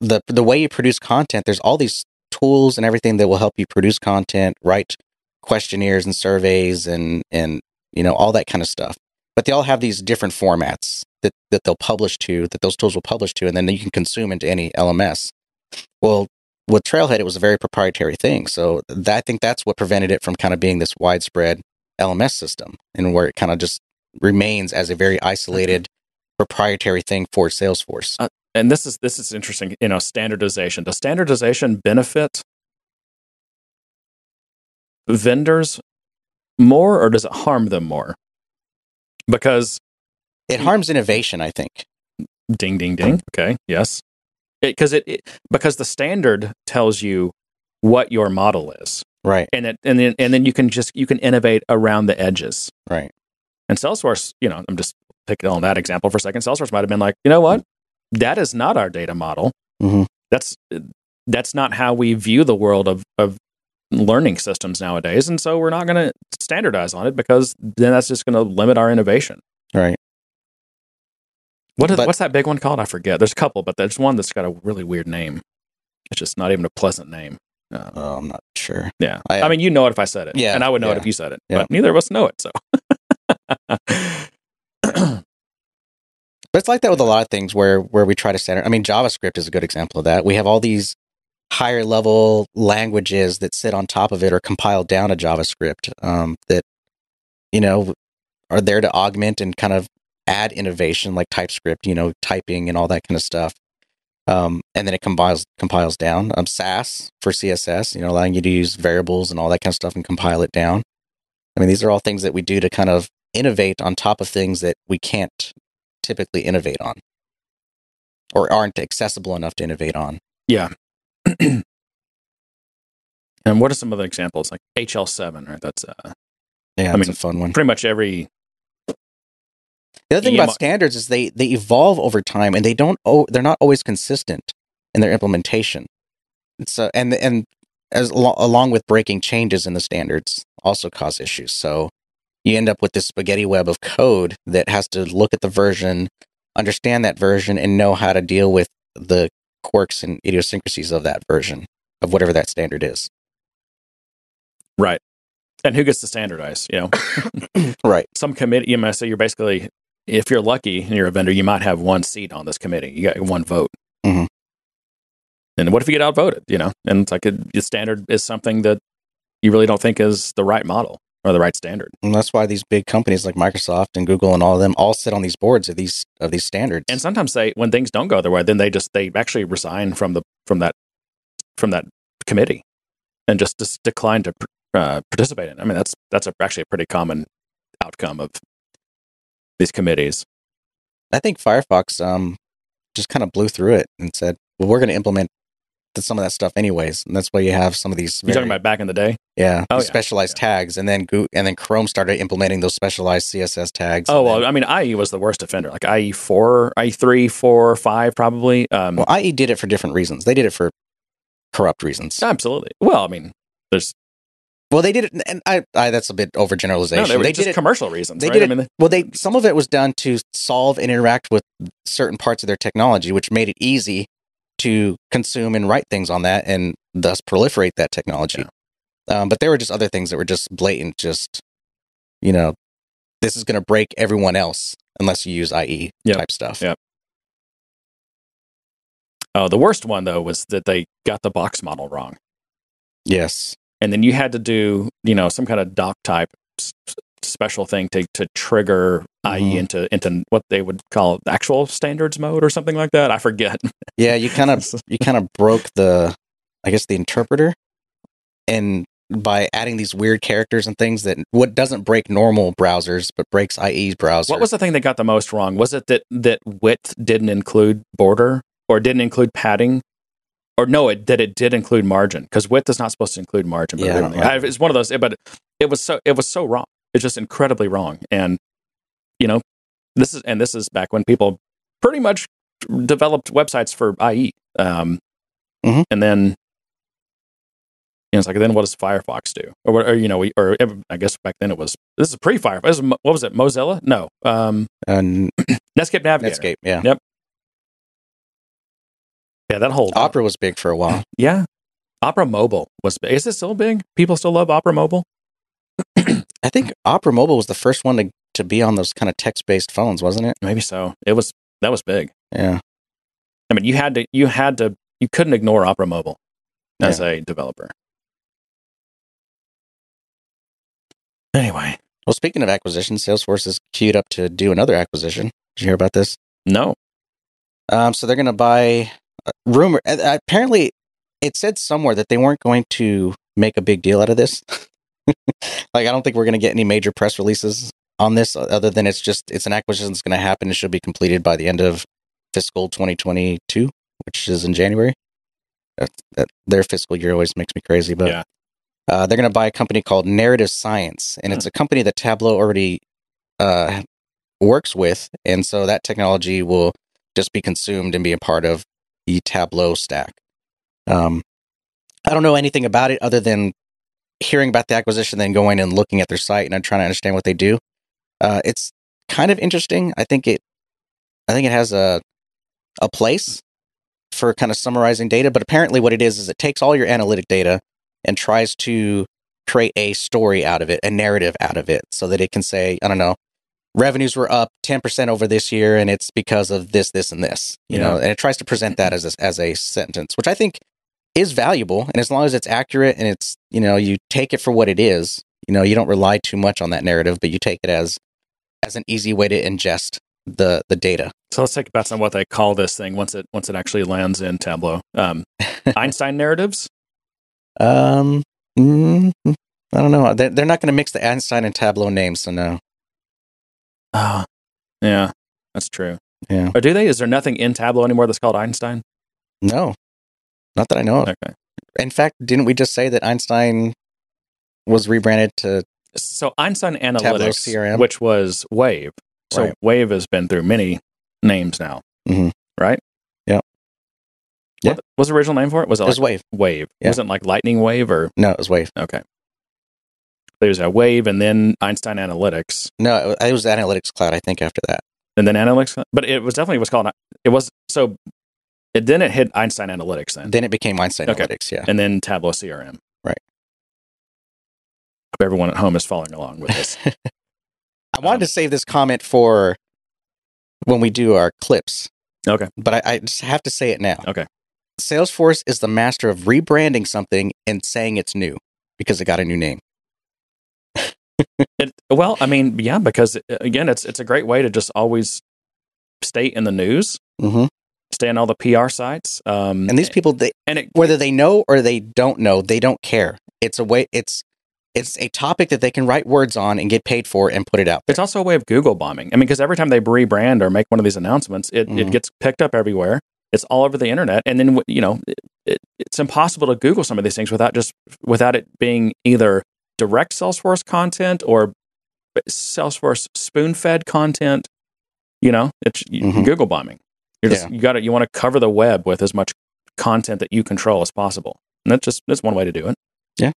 the the way you produce content, there's all these tools and everything that will help you produce content, write questionnaires and surveys and and you know all that kind of stuff. But they all have these different formats that, that they'll publish to, that those tools will publish to, and then you can consume into any L M S. Well, with Trailhead, it was a very proprietary thing. So that, I think that's what prevented it from kind of being this widespread L M S system, and where it kind of just remains as a very isolated proprietary thing for Salesforce. Uh, and this is this is interesting, you know, standardization. Does standardization benefit vendors more, or does it harm them more? Because it harms innovation, I think. Ding, ding, ding. Okay, yes. Because it, it, it because the standard tells you what your model is, right? And it, and then and then you can just you can innovate around the edges, right? And Salesforce, you know, I'm just picking on that example for a second. Salesforce might have been like, you know what, that is not our data model. Mm-hmm. That's that's not how we view the world of of learning systems nowadays, and so we're not going to standardize on it, because then that's just going to limit our innovation, right? What is, but, what's that big one called? I forget. There's a couple, but there's one that's got a really weird name. It's just not even a pleasant name. Uh, oh, I'm not sure. Yeah. I, I mean, you know it if I said it. Yeah. And I would know yeah, it if you said it. Yeah. But neither of us know it, so. But it's like that with a lot of things where, where we try to standard. I mean, JavaScript is a good example of that. We have all these higher level languages that sit on top of it or compiled down to JavaScript um, that, you know, are there to augment and kind of add innovation, like TypeScript, you know, typing and all that kind of stuff. Um, and then it compiles compiles down. Um, Sass for C S S, you know, allowing you to use variables and all that kind of stuff and compile it down. I mean, these are all things that we do to kind of innovate on top of things that we can't typically innovate on or aren't accessible enough to innovate on. Yeah. And what are some of the examples? Like H L seven, right? That's, uh, yeah, that's I mean, a fun one. Pretty much every... The other thing about standards is they, they evolve over time, and they don't they're not always consistent in their implementation. So and and as along with breaking changes in the standards also cause issues. So you end up with this spaghetti web of code that has to look at the version, understand that version, and know how to deal with the quirks and idiosyncrasies of that version of whatever that standard is. Right, and who gets to standardize? You know, right? Some committee. You know, so you're basically. If you're lucky and you're a vendor, you might have one seat on this committee. You got one vote. Mm-hmm. And what if you get outvoted, you know? And it's like a, a standard is something that you really don't think is the right model or the right standard. And that's why these big companies like Microsoft and Google and all of them all sit on these boards of these of these standards. And sometimes they, when things don't go their way, then they just they actually resign from the from that from that committee and just, just decline to uh, participate in it. I mean, that's that's a, actually a pretty common outcome of these committees. I think Firefox um, just kind of blew through it and said, "Well, we're going to implement some of that stuff anyways," and that's why you have some of these. Very, You're talking about back in the day, yeah, oh, yeah specialized yeah. tags, and then Go- and then Chrome started implementing those specialized C S S tags. Oh well, then, I mean, I E was the worst offender. Like I E four, I E three, four, five, probably. Um, well, I E did it for different reasons. They did it for corrupt reasons. Absolutely. Well, I mean, there's. Well, they did it, and I, I that's a bit overgeneralization. No, they, were they just did it commercial reasons. They right? did it, I mean, they, well. They some of it was done to solve and interact with certain parts of their technology, which made it easy to consume and write things on that and thus proliferate that technology. Yeah. Um, but there were just other things that were just blatant, just, you know, this is going to break everyone else unless you use I E yep. type stuff. Yep. Uh, the worst one, though, was that they got the box model wrong. Yes. And then you had to do, you know, some kind of doc type s- special thing to to trigger mm-hmm. I E into into what they would call actual standards mode or something like that. I forget. Yeah, you kind of you kind of broke the, I guess, the interpreter, and by adding these weird characters and things that what doesn't break normal browsers but breaks I E's browser. What was the thing they got the most wrong? Was it that that width didn't include border or didn't include padding? Or no, it that it did include margin, because width is not supposed to include margin. But yeah, really. I, it's one of those. But it was so it was so wrong. It's just incredibly wrong. And you know, this is and this is back when people pretty much developed websites for I E. Um, mm-hmm. And then you know, it's like, then what does Firefox do? Or, or you know, we, or I guess back then it was this is pre-Firefox. This is, what was it? Mozilla? No. Um, uh, Netscape Navigator. Netscape. Yeah. Yep. Yeah, that whole Opera was big for a while. Yeah, Opera Mobile was big. Is it still big? People still love Opera Mobile? I think Opera Mobile was the first one to, to be on those kind of text-based phones, wasn't it? Maybe so. It was that was big. Yeah. I mean, you had to you had to you couldn't ignore Opera Mobile as yeah. a developer. Anyway, well, speaking of acquisitions, Salesforce is queued up to do another acquisition. Did you hear about this? No. Um, so they're going to buy. Rumor apparently it said somewhere that they weren't going to make a big deal out of this. Like, I don't think we're going to get any major press releases on this other than it's just it's an acquisition that's going to happen. It should be completed by the end of fiscal twenty twenty-two, which is in January. That, that, their fiscal year always makes me crazy, but yeah. uh, they're going to buy a company called Narrative Science, and mm-hmm. it's a company that Tableau already uh, works with, and so that technology will just be consumed and be a part of the Tableau stack. Um, I don't know anything about it other than hearing about the acquisition, then going and looking at their site and trying to understand what they do. Uh, it's kind of interesting. I think it, I think it has a a place for kind of summarizing data. But apparently, what it is is it takes all your analytic data and tries to create a story out of it, a narrative out of it, so that it can say, I don't know, revenues were up ten percent over this year, and it's because of this, this, and this. You yeah. know, and it tries to present that as a, as a sentence, which I think is valuable. And as long as it's accurate and it's, you know, you take it for what it is, you know, you don't rely too much on that narrative, but you take it as as an easy way to ingest the the data. So let's take a bet on what they call this thing once it once it actually lands in Tableau. Um, Einstein narratives. Um, mm, I don't know. They're, they're not going to mix the Einstein and Tableau names, so no. Oh, yeah, that's true. Yeah. Or do they? Is there nothing in Tableau anymore that's called Einstein? No, not that I know of. Okay. In fact, didn't we just say that Einstein was rebranded to so Einstein Analytics, C R M? Which was Wave. So right. Wave has been through many names now, mm-hmm. right? Yeah. Yeah. What was the original name for it? Was it, it was like Wave? Wave. Yeah. Wasn't like Lightning Wave or no? It was Wave. Okay. There was a Wave and then Einstein Analytics. No, it was Analytics Cloud, I think, after that. And then Analytics Cloud? But it was definitely what's called... It was... So it, then it hit Einstein Analytics then. Then it became Einstein okay. Analytics, yeah. And then Tableau C R M. Right. Hope everyone at home is following along with this. I um, wanted to save this comment for when we do our clips. Okay. But I, I just have to say it now. Okay. Salesforce is the master of rebranding something and saying it's new because it got a new name. It, well, I mean, yeah, because again, it's it's a great way to just always stay in the news, mm-hmm. stay on all the P R sites. Um, and these people, they, and it, whether they know or they don't know, they don't care. It's a way. It's it's a topic that they can write words on and get paid for and put it out there. It's also a way of Google bombing. I mean, because every time they rebrand or make one of these announcements, it mm-hmm. it gets picked up everywhere. It's all over the internet, and then you know it, it, it's impossible to Google some of these things without just without it being either direct Salesforce content or Salesforce spoon-fed content. You know, it's mm-hmm. Google bombing. You're just, yeah. You got to you want to cover the web with as much content that you control as possible, and that's just that's one way to do it. Yeah,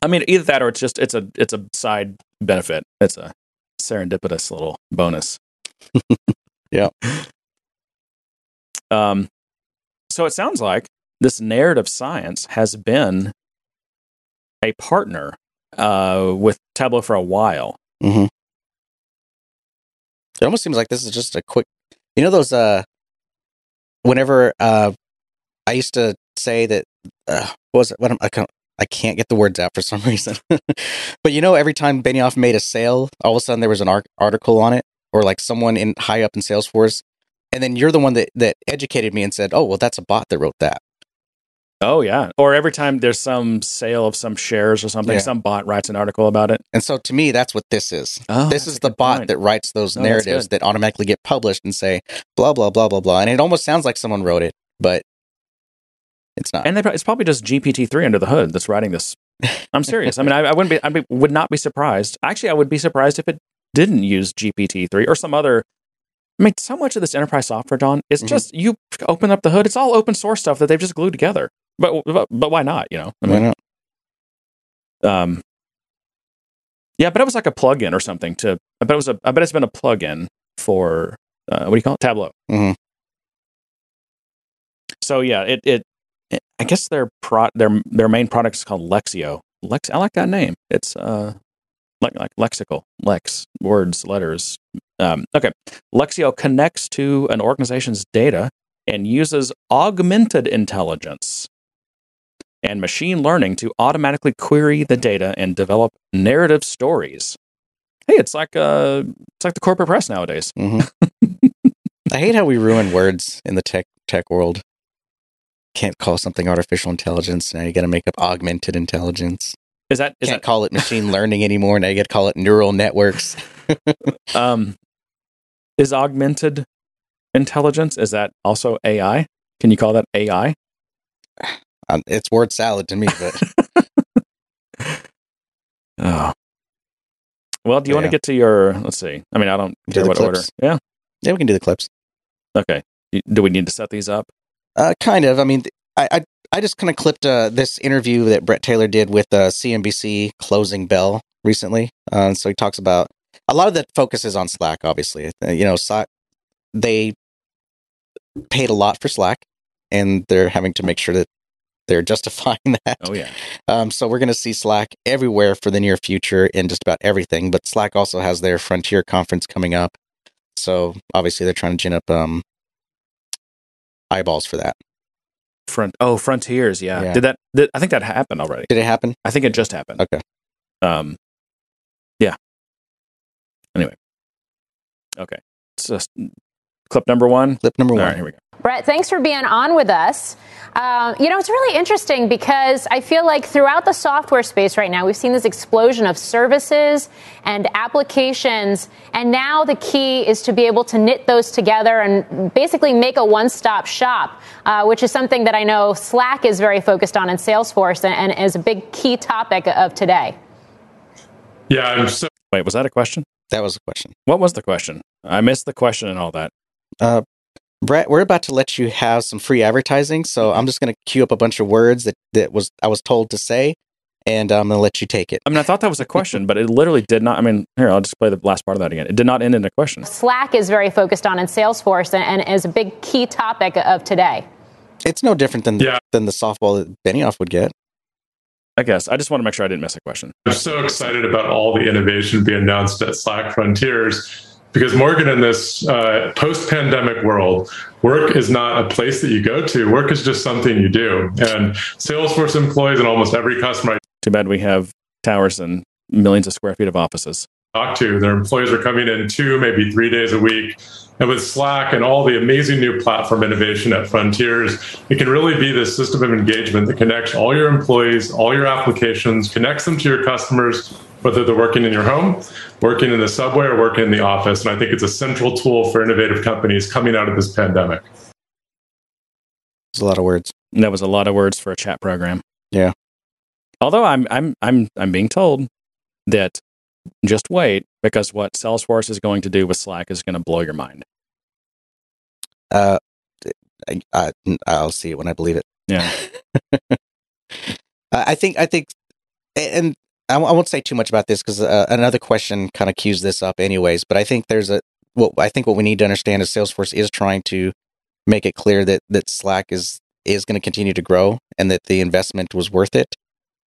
I mean either that or it's just it's a it's a side benefit. It's a serendipitous little bonus. Yeah. Um, so it sounds like this narrative science has been a partner uh, with Tableau for a while. Mm-hmm. It almost seems like this is just a quick, you know, those, uh, whenever, uh, I used to say that, uh, what was it? What am, I can't, I can't get the words out for some reason, but you know, every time Benioff made a sale, all of a sudden there was an ar- article on it or like someone in high up in Salesforce. And then you're the one that, that educated me and said, oh, well, that's a bot that wrote that. Oh, yeah. Or every time there's some sale of some shares or something, yeah. some bot writes an article about it. And so to me, that's what this is. Oh, this is the bot point. That writes those oh, narratives that automatically get published and say, blah, blah, blah, blah, blah. And it almost sounds like someone wrote it, but it's not. And they, it's probably just G P T three under the hood that's writing this. I'm serious. I mean, I, I wouldn't be, I would not be surprised. Actually, I would be surprised if it didn't use G P T three or some other. I mean, so much of this enterprise software, John, it's mm-hmm. just, you open up the hood, it's all open source stuff that they've just glued together. But but, but why not, you know? I mean, why not? Um, yeah, but it was like a plug-in or something to, I bet, it was a, I bet it's been a plug-in for, uh, what do you call it? Tableau. Mm-hmm. So yeah, it, it, it I guess their pro, their their main product is called Lexio. Lex, I like that name. It's uh, like, like lexical, lex, words, letters. Um, okay, Lexio connects to an organization's data and uses augmented intelligence and machine learning to automatically query the data and develop narrative stories. Hey, it's like uh, it's like the corporate press nowadays. Mm-hmm. I hate how we ruin words in the tech tech world. Can't call something artificial intelligence, now you got to make up augmented intelligence. Is that is can't that, call it machine learning anymore? Now you got to call it neural networks. um. Is augmented intelligence, is that also A I? Can you call that A I? Um, it's word salad to me, but... oh. Well, do you yeah. want to get to your... Let's see. I mean, I don't do care what clips. Order. Yeah. Yeah, we can do the clips. Okay. Do we need to set these up? Uh, kind of. I mean, I I, I just kind of clipped uh, this interview that Brett Taylor did with uh, C N B C Closing Bell recently. Uh, so he talks about... A lot of that focus is on Slack, obviously. You know, Slack, they paid a lot for Slack, and they're having to make sure that they're justifying that. Oh, yeah. Um, so we're going to see Slack everywhere for the near future in just about everything. But Slack also has their Frontier conference coming up. So obviously they're trying to gin up um, eyeballs for that. Front Oh, Frontiers, yeah. yeah. Did that? Did, I think that happened already. Did it happen? I think it just happened. Okay. Um. Yeah. Anyway, okay, so clip number one. Clip number one. All right, here we go. Brett, thanks for being on with us. Uh, you know, it's really interesting because I feel like throughout the software space right now, we've seen this explosion of services and applications. And now the key is to be able to knit those together and basically make a one-stop shop, uh, which is something that I know Slack is very focused on in Salesforce and, and is a big key topic of today. Yeah. I'm so- Wait, was that a question? That was the question. What was the question? I missed the question and all that. Uh, Brett, we're about to let you have some free advertising, so I'm just going to queue up a bunch of words that, that was I was told to say, and I'm going to let you take it. I mean, I thought that was a question, but it literally did not. I mean, here, I'll just play the last part of that again. It did not end in a question. Slack is very focused on in Salesforce and, and is a big key topic of today. It's no different than, yeah. than the softball that Benioff would get. I guess. I just want to make sure I didn't miss a question. I'm so excited about all the innovation being announced at Slack Frontiers because, Morgan, in this uh, post-pandemic world, work is not a place that you go to. Work is just something you do. And Salesforce employees and almost every customer... Too bad we have towers and millions of square feet of offices. Talk to their employees are coming in two, maybe three days a week. And with Slack and all the amazing new platform innovation at Frontiers, it can really be this system of engagement that connects all your employees, all your applications, connects them to your customers, whether they're working in your home, working in the subway, or working in the office. And I think it's a central tool for innovative companies coming out of this pandemic. That's a lot of words. That was a lot of words for a chat program. Yeah. Although I'm I'm I'm I'm being told that just wait, because what Salesforce is going to do with Slack is going to blow your mind. Uh, I, I, I'll see it when I believe it. Yeah. I think, I think, and I won't say too much about this because uh, another question kind of cues this up anyways, but I think there's a, what I think what we need to understand is Salesforce is trying to make it clear that, that Slack is, is going to continue to grow and that the investment was worth it.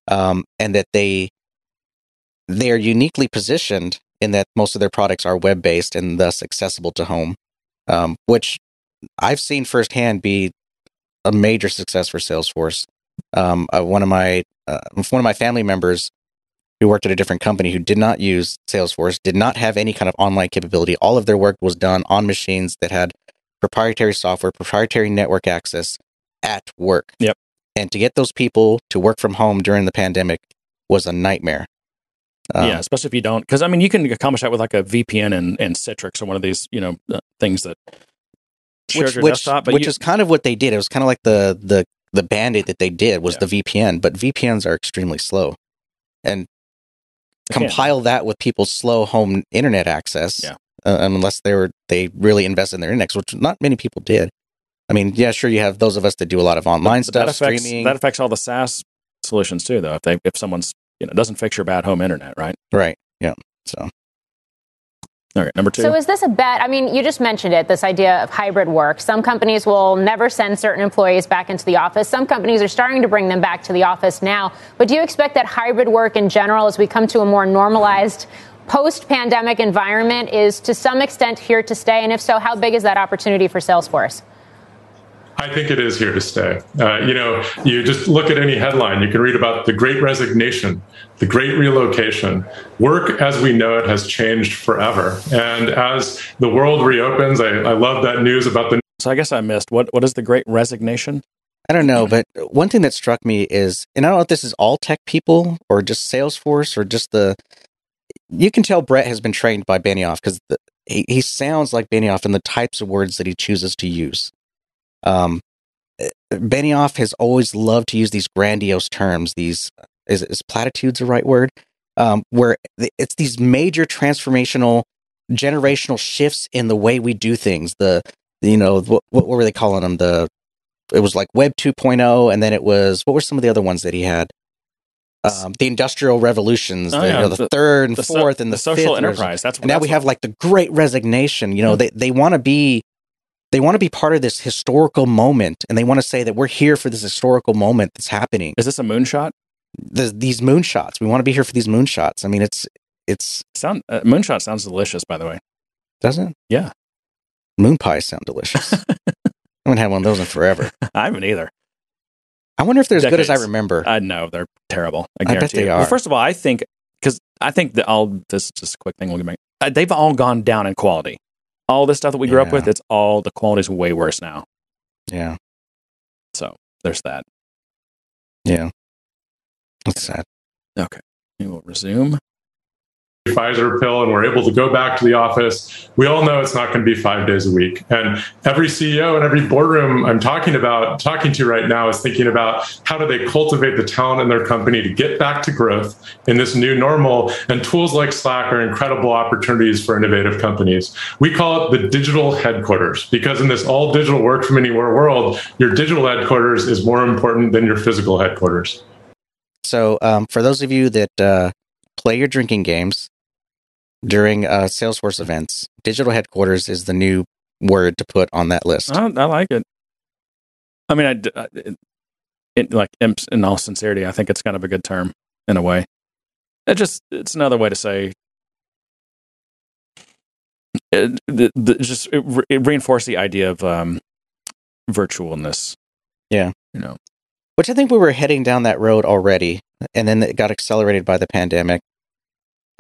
Um, and that they, They're uniquely positioned in that most of their products are web-based and thus accessible to home, um, which I've seen firsthand be a major success for Salesforce. Um, uh, one of my uh, one of my family members who worked at a different company who did not use Salesforce, did not have any kind of online capability. All of their work was done on machines that had proprietary software, proprietary network access at work. Yep. And to get those people to work from home during the pandemic was a nightmare. Um, yeah, especially if you don't, because I mean, you can accomplish that with like a V P N and, and Citrix or one of these, you know, uh, things that share your which, desktop. But which you, is kind of what they did. It was kind of like the the the band-aid that they did was yeah. the V P N, but V P Ns are extremely slow, and they compile can. that with people's slow home internet access. Yeah, uh, unless they were they really invest in their index, which not many people did. I mean, yeah, sure, you have those of us that do a lot of online but, stuff, but that affects, streaming. That affects all the SaaS solutions too, though. If they if someone's You know, it doesn't fix your bad home internet, right? Right. Yeah. So, all right, number two. So is this a bet? I mean, you just mentioned it, this idea of hybrid work. Some companies will never send certain employees back into the office. Some companies are starting to bring them back to the office now. But do you expect that hybrid work in general, as we come to a more normalized post-pandemic environment, is to some extent here to stay? And if so, how big is that opportunity for Salesforce? I think it is here to stay. Uh, you know, you just look at any headline, you can read about the great resignation, the great relocation. Work as we know it has changed forever. And as the world reopens, I, I love that news about the... So I guess I missed, what what is the great resignation? I don't know, but one thing that struck me is, and I don't know if this is all tech people or just Salesforce or just the... You can tell Brett has been trained by Benioff because he, he sounds like Benioff in the types of words that he chooses to use. Um, Benioff has always loved to use these grandiose terms. These is, is platitudes the right word? Um, where it's these major transformational, generational shifts in the way we do things. The you know what, what were they calling them? The it was like Web two point oh, and then it was what were some of the other ones that he had? Um, the industrial revolutions, oh, the, yeah. you know, the, the third and the fourth, so, and the, the social fifth enterprise. That's and that's now we like. have like the Great Resignation. You know, mm-hmm. they they want to be. They want to be part of this historical moment, and they want to say that we're here for this historical moment that's happening. Is this a moonshot? The, these moonshots. We want to be here for these moonshots. I mean, it's... it's Sound, uh, moonshot sounds delicious, by the way. Does it? Yeah. Moon pies sound delicious. I haven't had one of those in forever. I haven't either. I wonder if they're as Decades. good as I remember. I uh, know. They're terrible. I, guarantee I bet they it. are. Well, first of all, I think... Because I think that all... This is just a quick thing we'll get back. Uh, they've all gone down in quality. All this stuff that we grew yeah. up with, it's all, the quality's way worse now. Yeah. So, there's that. Yeah. That's sad. Okay. We will resume. Pfizer pill and we're able to go back to the office. We all know it's not going to be five days a week. And every C E O and every boardroom I'm talking about, talking to right now is thinking about how do they cultivate the talent in their company to get back to growth in this new normal. And tools like Slack are incredible opportunities for innovative companies. We call it the digital headquarters because in this all digital work from anywhere world, your digital headquarters is more important than your physical headquarters. So um, for those of you that uh, play your drinking games, during uh, Salesforce events, digital headquarters is the new word to put on that list. I, I like it. I mean, I, I it, like in all sincerity, I think it's kind of a good term in a way. It just it's another way to say it, the, the, just it, re- it reinforced the idea of um, virtualness. Yeah, you know, which I think we were heading down that road already, and then it got accelerated by the pandemic.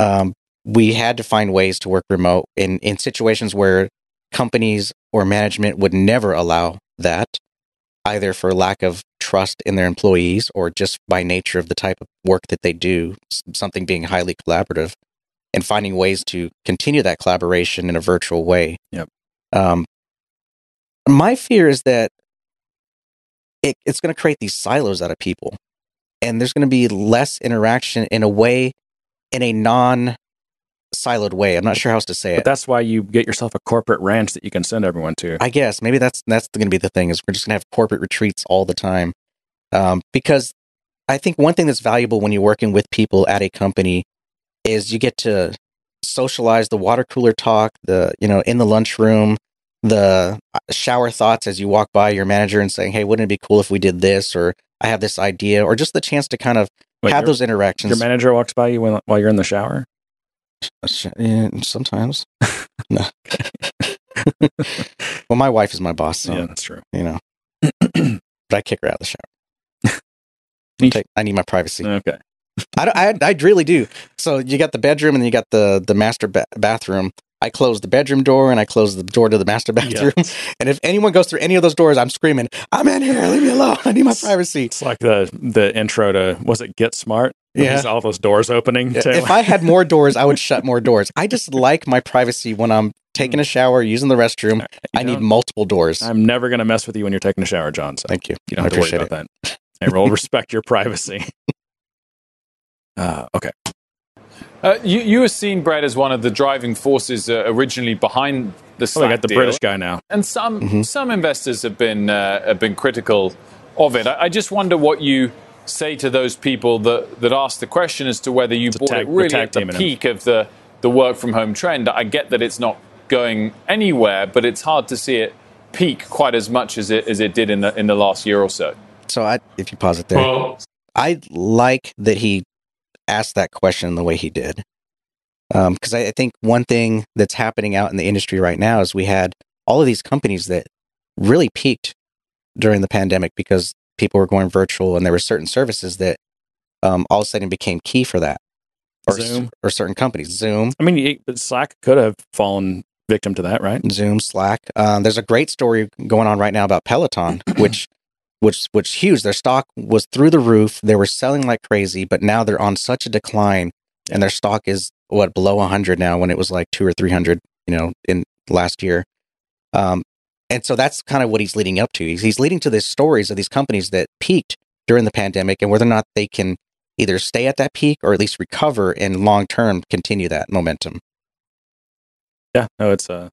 um, we had to find ways to work remote in, in situations where companies or management would never allow that, either for lack of trust in their employees or just by nature of the type of work that they do, something being highly collaborative, and finding ways to continue that collaboration in a virtual way. Yep. Um, my fear is that it, it's going to create these silos out of people, and there's going to be less interaction in a way, in a non- siloed way. I'm not sure how else to say it. But that's why you get yourself a corporate ranch that you can send everyone to. I guess maybe that's that's going to be the thing, is we're just going to have corporate retreats all the time. Um, because I think one thing that's valuable when you're working with people at a company is you get to socialize the water cooler talk, the, you know, in the lunchroom, the shower thoughts as you walk by your manager and saying, "Hey, wouldn't it be cool if we did this?" or "I have this idea," or just the chance to kind of Wait, have your, those interactions. Your manager walks by you when, while you're in the shower? Sometimes. No. Well, my wife is my boss, so yeah, that's true. You know, but I kick her out of the shower. Take, I need my privacy. Okay. I, don't, I I really do. So you got the bedroom, and then you got the the master ba- bathroom. I close the bedroom door, and I close the door to the master bathroom. Yeah. And if anyone goes through any of those doors, I'm screaming, "I'm in here! Leave me alone! I need my it's, privacy!" It's like the the intro to, was it Get Smart? Yeah, all those doors opening. Too. If I had more doors, I would shut more doors. I just like my privacy when I'm taking a shower, using the restroom. You I need multiple doors. I'm never going to mess with you when you're taking a shower, John. So thank you. You don't I have to worry about it. That. And we'll respect your privacy. Uh, okay. Uh, you you were seen, Brett, as one of the driving forces uh, originally behind the Slack. Oh, I got the deal. British guy now, and some mm-hmm. some investors have been uh, have been critical of it. I, I just wonder what you say to those people that that ask the question as to whether you it's bought tag, it really at the peak of the the work from home trend. I get that it's not going anywhere, but it's hard to see it peak quite as much as it as it did in the in the last year or so. So, I, if you pause it there, well, I like that he asked that question the way he did, um because I, I think one thing that's happening out in the industry right now is we had all of these companies that really peaked during the pandemic because people were going virtual, and there were certain services that um all of a sudden became key for that, or Zoom, or certain companies. Zoom, I mean, Slack could have fallen victim to that, right? Zoom, Slack. Um there's a great story going on right now about Peloton, which Which which huge. Their stock was through the roof. They were selling like crazy, but now they're on such a decline, and their stock is what, below one hundred now, when it was like two or three hundred, you know, in last year. Um, and so that's kind of what he's leading up to. He's, he's leading to these stories of these companies that peaked during the pandemic, and whether or not they can either stay at that peak or at least recover and long term continue that momentum. Yeah, no, it's a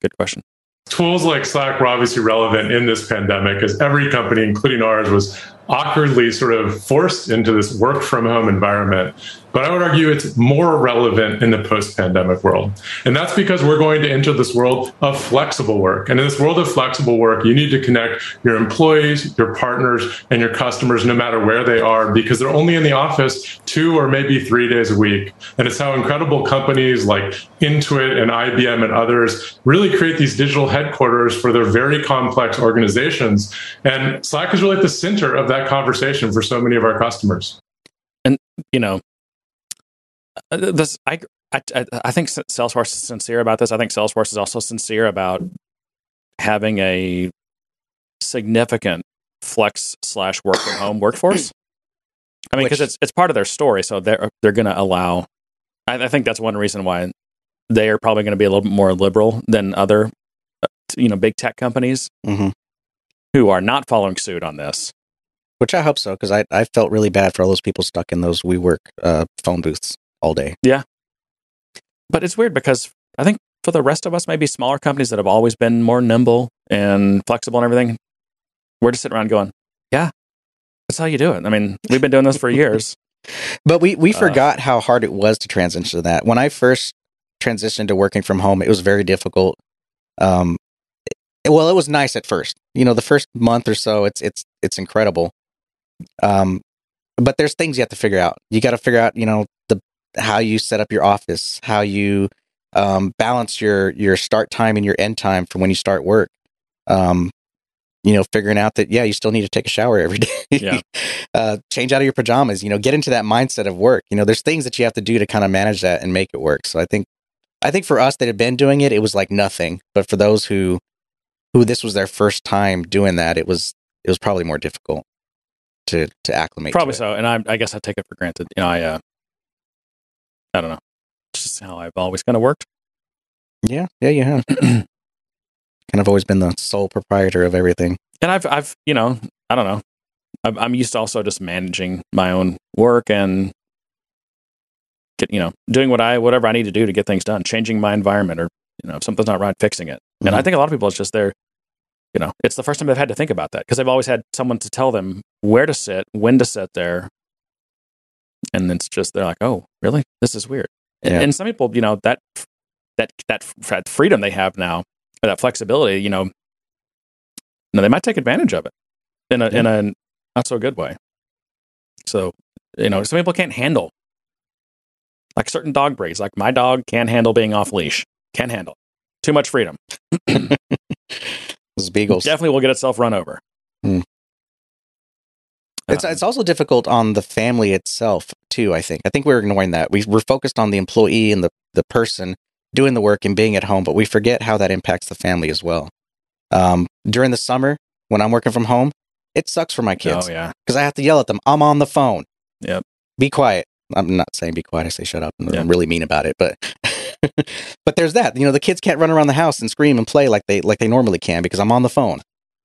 good question. Tools like Slack were obviously relevant in this pandemic, as every company, including ours, was awkwardly sort of forced into this work from home environment. But I would argue it's more relevant in the post-pandemic world. And that's because we're going to enter this world of flexible work. And in this world of flexible work, you need to connect your employees, your partners, and your customers, no matter where they are, because they're only in the office two or maybe three days a week. And it's how incredible companies like Intuit and I B M and others really create these digital headquarters for their very complex organizations. And Slack is really at the center of that conversation for so many of our customers. And, you know, Uh, this, I, I, I think Salesforce is sincere about this. I think Salesforce is also sincere about having a significant flex slash work from home workforce. I mean, because it's it's part of their story, so they're they're going to allow. I, I think that's one reason why they are probably going to be a little bit more liberal than other, you know, big tech companies mm-hmm. who are not following suit on this. Which I hope so, because I I felt really bad for all those people stuck in those WeWork uh, phone booths all day. Yeah. But it's weird because I think for the rest of us, maybe smaller companies that have always been more nimble and flexible and everything, we're just sitting around going, yeah, that's how you do it. I mean, we've been doing this for years. But we, we uh, forgot how hard it was to transition to that. When I first transitioned to working from home, it was very difficult. Um, it, well, it was nice at first. You know, the first month or so, it's it's it's incredible. Um, but there's things you have to figure out. You got to figure out, you know, the how you set up your office, how you um, balance your your start time and your end time from when you start work. Um, you know, figuring out that, yeah, you still need to take a shower every day, yeah. uh, change out of your pajamas, you know, get into that mindset of work. You know, there's things that you have to do to kind of manage that and make it work. So I think, I think for us that had been doing it, it was like nothing. But for those who, who this was their first time doing that, it was, it was probably more difficult to, to acclimate. Probably to so. And I, I guess I take it for granted. You know, I, uh, I don't know. It's just how I've always kind of worked. Yeah. Yeah. You have. And I've always been the sole proprietor of everything. And I've, I've, you know, I don't know. I've, I'm used to also just managing my own work and, get, you know, doing what I, whatever I need to do to get things done, changing my environment or, you know, if something's not right, fixing it. Mm-hmm. And I think a lot of people, it's just they're, you know, it's the first time they've had to think about that because they've always had someone to tell them where to sit, when to sit there. And it's just, they're like, oh, really? This is weird. Yeah. And, and some people, you know, that, that, that, that freedom they have now, or that flexibility, you know, no, they might take advantage of it in a, yeah. in a not so good way. So, you know, some people can't handle like certain dog breeds. Like my dog can't handle being off leash. Can't handle too much freedom. Those beagles definitely will get itself run over. Mm. It's, it's also difficult on the family itself too. I think. I think we're ignoring that. We we're focused on the employee and the, the person doing the work and being at home, but we forget how that impacts the family as well. Um, during the summer, when I'm working from home, it sucks for my kids. Oh yeah, because I have to yell at them. I'm on the phone. Yep. Be quiet. I'm not saying be quiet. I say shut up. I'm yeah. really mean about it, but but there's that. You know, the kids can't run around the house and scream and play like they like they normally can because I'm on the phone.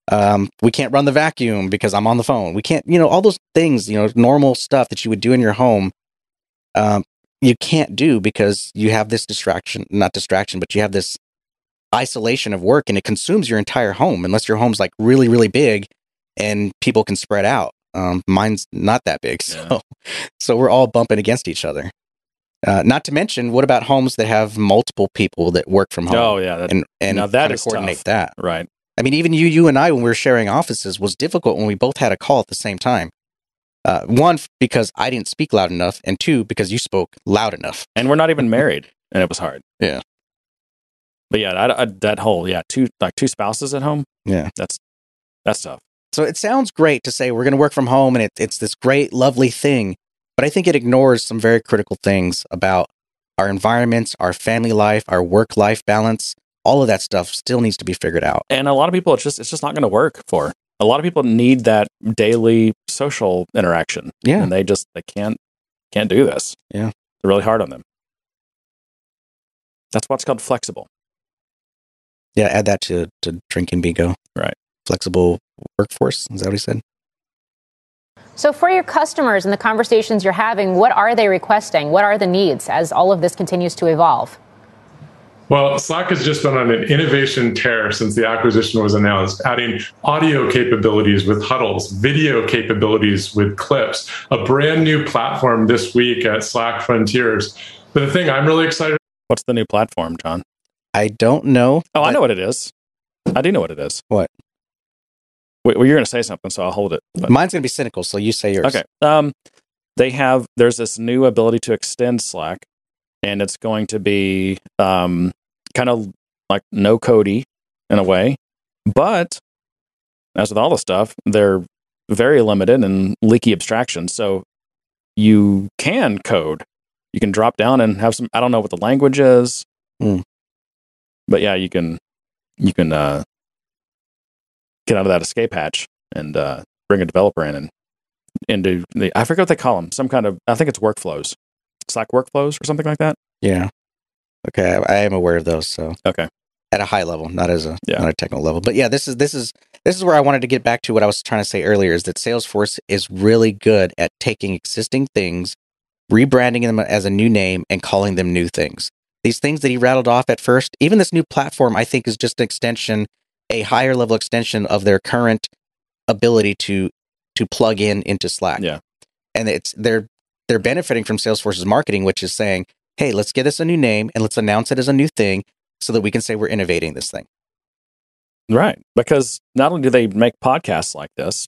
Um, we can't run the vacuum because I'm on the phone. We can't, you know, all those things, you know, normal stuff that you would do in your home, um, you can't do because you have this distraction, not distraction, but you have this isolation of work and it consumes your entire home unless your home's like really, really big and people can spread out. Um, mine's not that big. So, yeah. so we're all bumping against each other. Uh, not to mention, what about homes that have multiple people that work from home? Oh yeah. That, and and now that is coordinate tough. That. Right. I mean, even you, you and I, when we were sharing offices, was difficult when we both had a call at the same time. Uh, one, because I didn't speak loud enough, and two, because you spoke loud enough. And we're not even married, and it was hard. Yeah. But yeah, I, I, that whole, yeah, two like two spouses at home, yeah, that's that's tough. So it sounds great to say we're going to work from home, and it, it's this great, lovely thing, but I think it ignores some very critical things about our environments, our family life, our work-life balance. All of that stuff still needs to be figured out. And a lot of people, it's just it's just not going to work for. A lot of people need that daily social interaction. Yeah. And they just, they can't, can't do this. Yeah. They're really hard on them. That's what's called flexible. Yeah. Add that to, to drink and bingo. Right. Flexible workforce. Is that what he said? So for your customers and the conversations you're having, what are they requesting? What are the needs as all of this continues to evolve? Well, Slack has just been on an innovation tear since the acquisition was announced, adding audio capabilities with huddles, video capabilities with clips, a brand new platform this week at Slack Frontiers. But the thing I'm really excited about... What's the new platform, John? I don't know. Oh, I know what it is. I do know what it is. What? Wait, well, you're going to say something, so I'll hold it. But... Mine's going to be cynical, so you say yours. Okay. Um, they have... There's this new ability to extend Slack. And it's going to be um, kind of like no codey in a way. But as with all the stuff, they're very limited and leaky abstractions. So you can code. You can drop down and have some, I don't know what the language is. Mm. But yeah, you can you can uh, get out of that escape hatch and uh, bring a developer in and into the, I forget what they call them. Some kind of, I think it's workflows. Slack workflows or something like that? Yeah. Okay, I, I am aware of those. So okay, at a high level, not as a yeah. not a technical level, but yeah, this is this is this is where I wanted to get back to what I was trying to say earlier is that Salesforce is really good at taking existing things, rebranding them as a new name, and calling them new things. These things that he rattled off at first, even this new platform, I think, is just an extension, a higher level extension of their current ability to to plug in into Slack. Yeah, and it's they're. They're benefiting from Salesforce's marketing, which is saying, hey, let's get this a new name and let's announce it as a new thing so that we can say we're innovating this thing. Right. Because not only do they make podcasts like this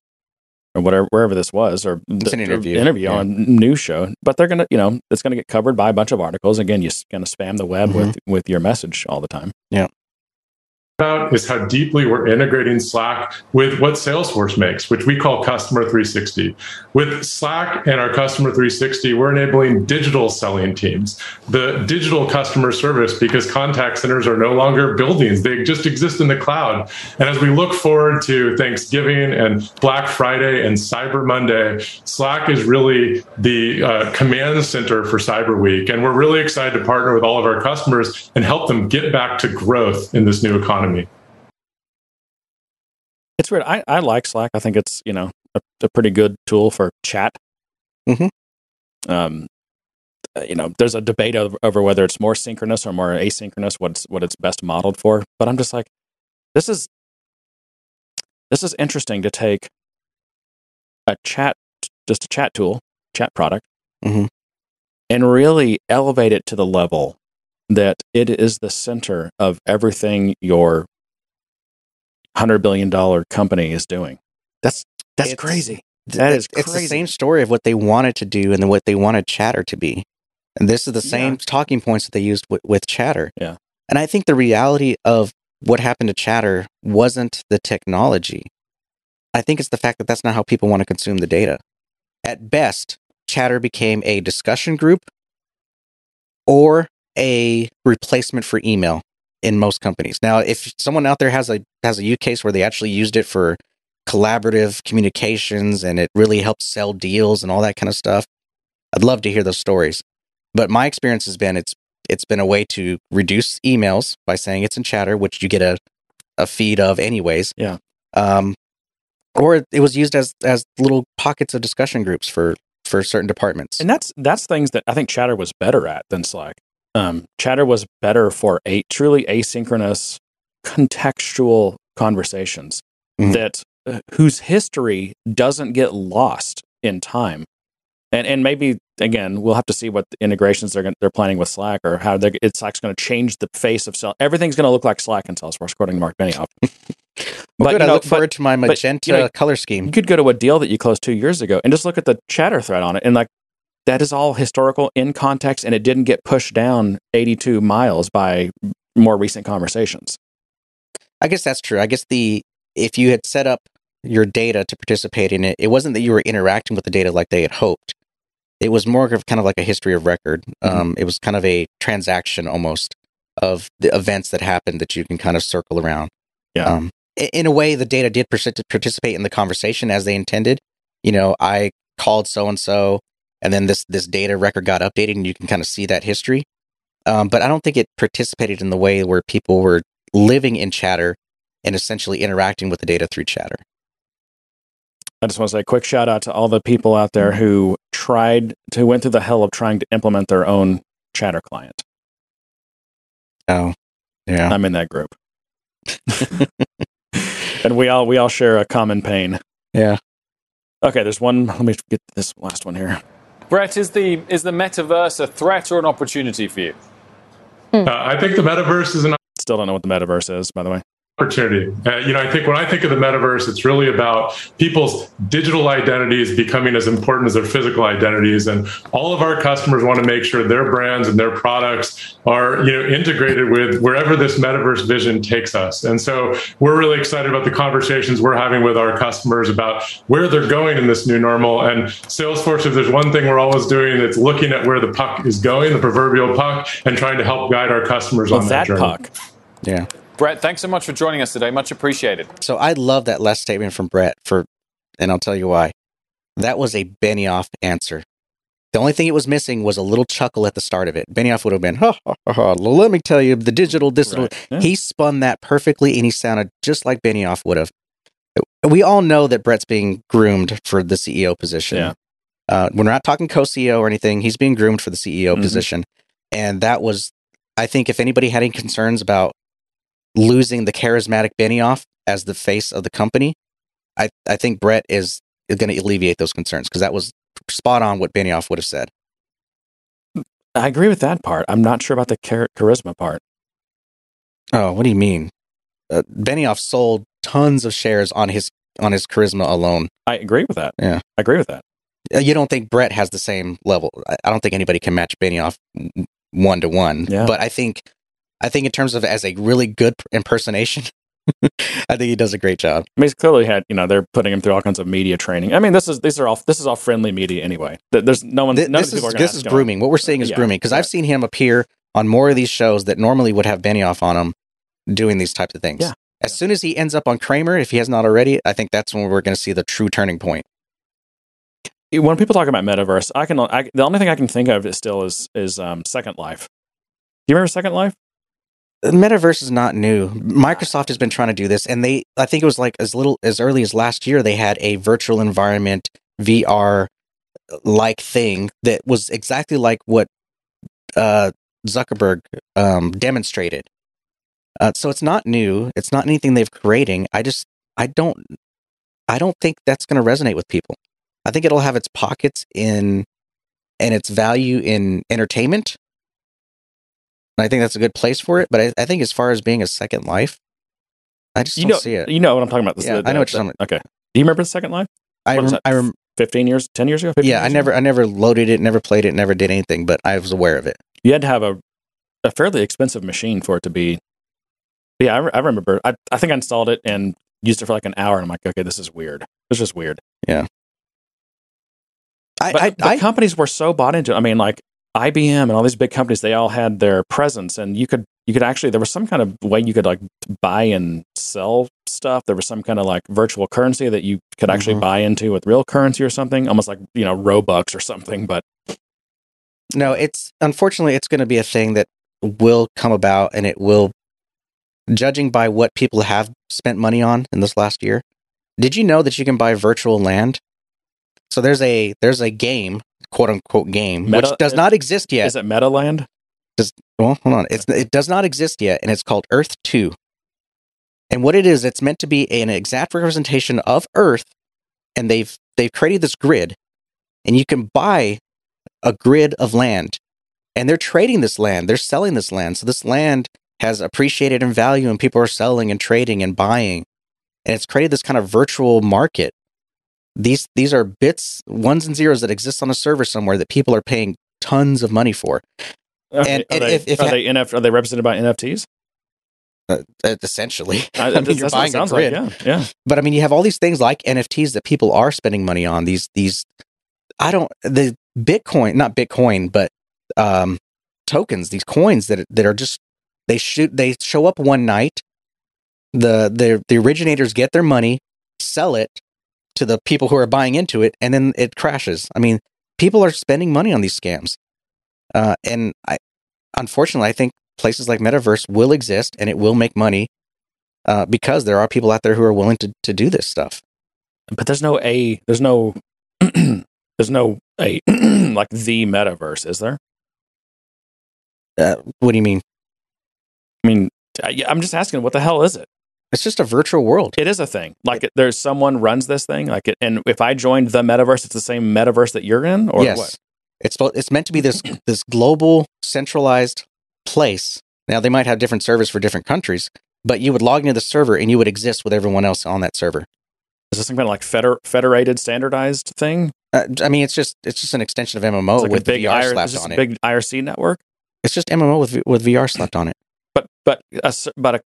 or whatever, wherever this was, or the, an interview, interview yeah. on news show, but they're going to, you know, it's going to get covered by a bunch of articles. Again, you're going to spam the web mm-hmm. with, with your message all the time. Yeah. about is how deeply we're integrating Slack with what Salesforce makes, which we call Customer three sixty. With Slack and our Customer three sixty, we're enabling digital selling teams, the digital customer service, because contact centers are no longer buildings. They just exist in the cloud. And as we look forward to Thanksgiving and Black Friday and Cyber Monday, Slack is really the uh, command center for Cyber Week. And we're really excited to partner with all of our customers and help them get back to growth in this new economy. It's weird. I, I like Slack. I think it's, you know, a, a pretty good tool for chat. Mm-hmm. Um, you know, there's a debate over, over whether it's more synchronous or more asynchronous, what's what it's best modeled for. But I'm just like, this is this is interesting to take a chat, just a chat tool, chat product, mm-hmm. and really elevate it to the level that it is the center of everything your one hundred billion dollars company is doing. That's that's it's, crazy. That is crazy. It's the same story of what they wanted to do and then what they wanted Chatter to be. And this is the same yeah. talking points that they used w- with Chatter. Yeah. And I think the reality of what happened to Chatter wasn't the technology. I think it's the fact that that's not how people want to consume the data. At best, Chatter became a discussion group or a replacement for email in most companies. Now, if someone out there has a has a use case where they actually used it for collaborative communications and it really helped sell deals and all that kind of stuff, I'd love to hear those stories. But my experience has been it's it's been a way to reduce emails by saying it's in Chatter, which you get a, a feed of anyways. Yeah. Um, or it was used as as little pockets of discussion groups for for certain departments. And that's that's things that I think Chatter was better at than Slack. Um, Chatter was better for a truly asynchronous, contextual conversations mm-hmm. that uh, whose history doesn't get lost in time, and and maybe again we'll have to see what the integrations they're gonna, they're planning with Slack or how they're it's Slack's going to change the face of Slack. Everything's going to look like Slack in Salesforce, according to Mark Benioff. well, but good, you know, I look but, forward to my magenta but, you know, color scheme. You could go to a deal that you closed two years ago and just look at the Chatter thread on it, and like. That is all historical in context, and it didn't get pushed down eighty-two miles by more recent conversations. I guess that's true. I guess the if you had set up your data to participate in it, it wasn't that you were interacting with the data like they had hoped. It was more of kind of like a history of record. Mm-hmm. Um, it was kind of a transaction almost of the events that happened that you can kind of circle around. Yeah. Um, in a way, the data did participate in the conversation as they intended. You know, I called so-and-so. And then this this data record got updated, and you can kind of see that history. Um, but I don't think it participated in the way where people were living in Chatter and essentially interacting with the data through Chatter. I just want to say a quick shout out to all the people out there who tried, who went through the hell of trying to implement their own Chatter client. Oh, yeah. I'm in that group. And we all we all share a common pain. Yeah. Okay, there's one. Let me get this last one here. Brett, is the is the metaverse a threat or an opportunity for you? Uh, I think the metaverse is an. Still don't know what the metaverse is, by the way. Opportunity. Uh, you know, I think when I think of the metaverse, it's really about people's digital identities becoming as important as their physical identities, and all of our customers want to make sure their brands and their products are, you know, integrated with wherever this metaverse vision takes us. And so we're really excited about the conversations we're having with our customers about where they're going in this new normal. And Salesforce, if there's one thing we're always doing, it's looking at where the puck is going, the proverbial puck, and trying to help guide our customers well, on that, that journey. Puck. Yeah. Brett, thanks so much for joining us today. Much appreciated. So I love that last statement from Brett, for, and I'll tell you why. That was a Benioff answer. The only thing it was missing was a little chuckle at the start of it. Benioff would have been, ha, ha, ha, ha. Let me tell you, the digital, digital. Right. Yeah. He spun that perfectly, and he sounded just like Benioff would have. We all know that Brett's being groomed for the C E O position. Yeah. Uh, we're not talking co-C E O or anything. He's being groomed for the C E O mm-hmm. position. And that was, I think, if anybody had any concerns about losing the charismatic Benioff as the face of the company, I, I think Brett is going to alleviate those concerns, because that was spot on what Benioff would have said. I agree with that part. I'm not sure about the char- charisma part. Oh, what do you mean? Uh, Benioff sold tons of shares on his on his charisma alone. I agree with that. Yeah, I agree with that. You don't think Brett has the same level? I don't think anybody can match Benioff one to one. But I think I think in terms of as a really good impersonation, I think he does a great job. I mean, he's clearly had, you know, they're putting him through all kinds of media training. I mean, this is these are all this is all friendly media anyway. There's no one. Th- none this of the people is are this is him. Grooming. What we're seeing is yeah, grooming because right. I've seen him appear on more of these shows that normally would have Benioff on them doing these types of things. Yeah. As yeah. soon as he ends up on Kramer, if he has not already, I think that's when we're going to see the true turning point. When people talk about metaverse, I can I, the only thing I can think of is still is is um, Second Life. Do you remember Second Life? The metaverse is not new. Microsoft has been trying to do this, and they I think it was like as little as early as last year they had a virtual environment V R like thing that was exactly like what uh, Zuckerberg um, demonstrated. Uh, so it's not new. It's not anything they've creating. I just I don't I don't think that's going to resonate with people. I think it'll have its pockets in and its value in entertainment. And I think that's a good place for it. But I, I think as far as being a Second Life, I just you don't know, see it. You know what I'm talking about. This yeah, the, the, I know what you're talking about. Okay. Do you remember Second Life? I rem- I rem- fifteen years, ten years ago? fifteen yeah, years I never ago? I never loaded it, never played it, never did anything, but I was aware of it. You had to have a, a fairly expensive machine for it to be. Yeah, I, re- I remember. I, I think I installed it and used it for like an hour. And I'm like, okay, this is weird. It's just weird. Yeah. But, I, I, but I, companies were so bought into it. I mean, like I B M and all these big companies, they all had their presence, and you could you could actually there was some kind of way you could like buy and sell stuff. There was some kind of like virtual currency that you could actually mm-hmm. buy into with real currency or something, almost like, you know, Robux or something. But no, it's unfortunately it's going to be a thing that will come about, and it will, judging by what people have spent money on in this last year. Did you know that you can buy virtual land? So there's a there's a game, quote unquote game, Meta, which does not exist yet. Is it Meta Land? Does, well, hold on. It's, it does not exist yet, and it's called Earth two. And what it is, it's meant to be an exact representation of Earth, and they've they've created this grid, and you can buy a grid of land, and they're trading this land, they're selling this land. So this land has appreciated in value, and people are selling and trading and buying, and it's created this kind of virtual market. These these are bits, ones and zeros that exist on a server somewhere that people are paying tons of money for. Okay. And are they, if, if are, ha- they NF, are they represented by N F Ts? Uh, essentially, I, I mean, you're buying a grid. Like, yeah, yeah. But I mean, you have all these things like N F Ts that people are spending money on. These these, I don't the Bitcoin, not Bitcoin, but um, tokens. These coins that that are just they shoot they show up one night. The the the originators get their money, sell it to the people who are buying into it, and then it crashes. I mean, people are spending money on these scams. Uh, and I, unfortunately, I think places like Metaverse will exist, and it will make money uh, because there are people out there who are willing to, to do this stuff. But there's no a, there's no, there's no a, like the Metaverse, is there? Uh, what do you mean? I mean, I'm just asking, what the hell is it? It's just a virtual world. It is a thing. Like it, there's someone runs this thing. Like it, and if I joined the metaverse, it's the same metaverse that you're in, or yes. what? It's it's meant to be this this global centralized place. Now they might have different servers for different countries, but you would log into the server and you would exist with everyone else on that server. Is this some kind of like feder, federated, standardized thing? Uh, I mean, it's just it's just an extension of M M O like with big V R I R, slapped on it. Big I R C network. It's just M M O with with V R slapped on it. But but a, but a.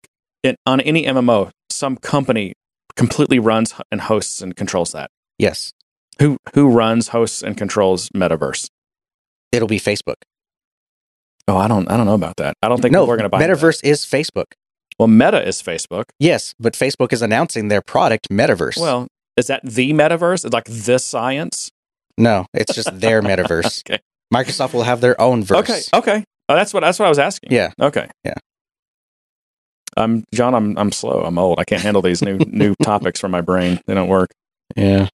It, on any M M O, some company completely runs and hosts and controls that. Yes. Who who runs, hosts, and controls Metaverse? It'll be Facebook. Oh, I don't I don't know about that. I don't think no, we're going to buy Metaverse that. Is Facebook. Well, Meta is Facebook. Yes, but Facebook is announcing their product, Metaverse. Well, is that the Metaverse? It's like the science? No, it's just their Metaverse. Okay. Microsoft will have their own verse. Okay, okay. Oh, that's what that's what I was asking. Yeah. Okay. Yeah. I'm John. I'm I'm slow. I'm old. I can't handle these new new topics from my brain. They don't work. Yeah,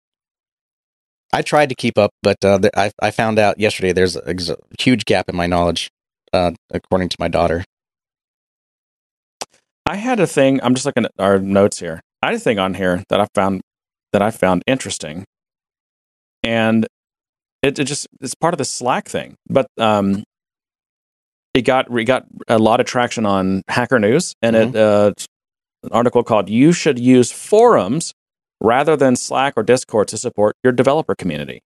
I tried to keep up, but uh, th- I I found out yesterday there's a, a huge gap in my knowledge, uh, according to my daughter. I had a thing. I'm just looking at our notes here. I had a thing on here that I found that I found interesting, and it, it just it's part of the Slack thing. But um. It got we got a lot of traction on Hacker News, and mm-hmm. it uh, an article called "You Should Use Forums Rather Than Slack or Discord to Support Your Developer Community."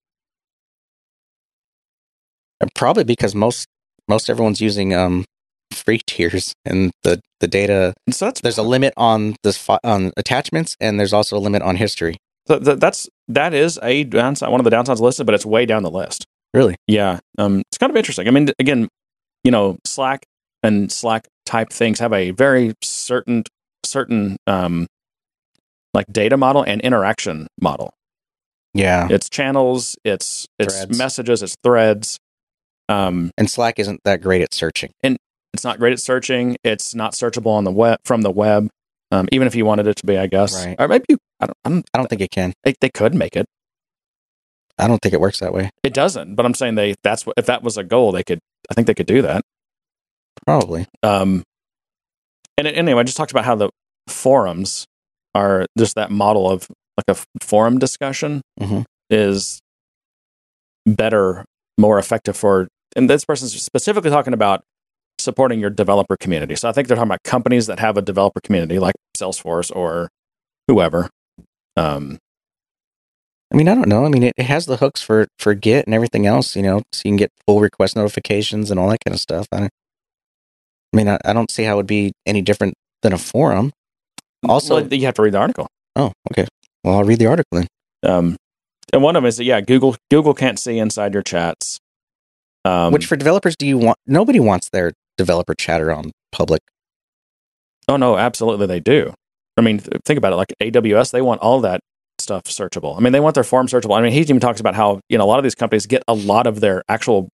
And probably because most most everyone's using um, free tiers, and the, the data. So that's, there's a limit on this on attachments, and there's also a limit on history. So th- that's that is a downside, one of the downsides listed, but it's way down the list. Really? Yeah. Um, it's kind of interesting. I mean, again, you know, Slack and Slack type things have a very certain certain um, like data model and interaction model. Yeah, it's channels, it's it's threads. messages, it's threads. Um, and Slack isn't that great at searching, and it's not great at searching. It's not searchable on the web from the web, um, even if you wanted it to be, I guess. Right. Or maybe you, I don't. I don't, I don't think it can. They, they could make it. I don't think it works that way. It doesn't. But I'm saying they. That's what, if that was a goal, they could. I think they could do that. Probably. Um. And it, anyway, I just talked about how the forums are just that model of like a forum discussion mm-hmm. is better, more effective for. And this person's specifically talking about supporting your developer community. So I think they're talking about companies that have a developer community, like Salesforce or whoever. Um, I mean, I don't know. I mean, it, it has the hooks for, for Git and everything else, you know, so you can get pull request notifications and all that kind of stuff. I, I mean, I, I don't see how it would be any different than a forum. Also, well, you have to read the article. Oh, okay. Well, I'll read the article then. Um, and one of them is that, yeah, Google Google can't see inside your chats. Um, Which for developers, do you want? Nobody wants their developer chatter on public. Oh no, absolutely they do. I mean, th- think about it. Like A W S, they want all that stuff searchable. I mean, they want their form searchable. I mean, he even talks about how, you know, a lot of these companies get a lot of their actual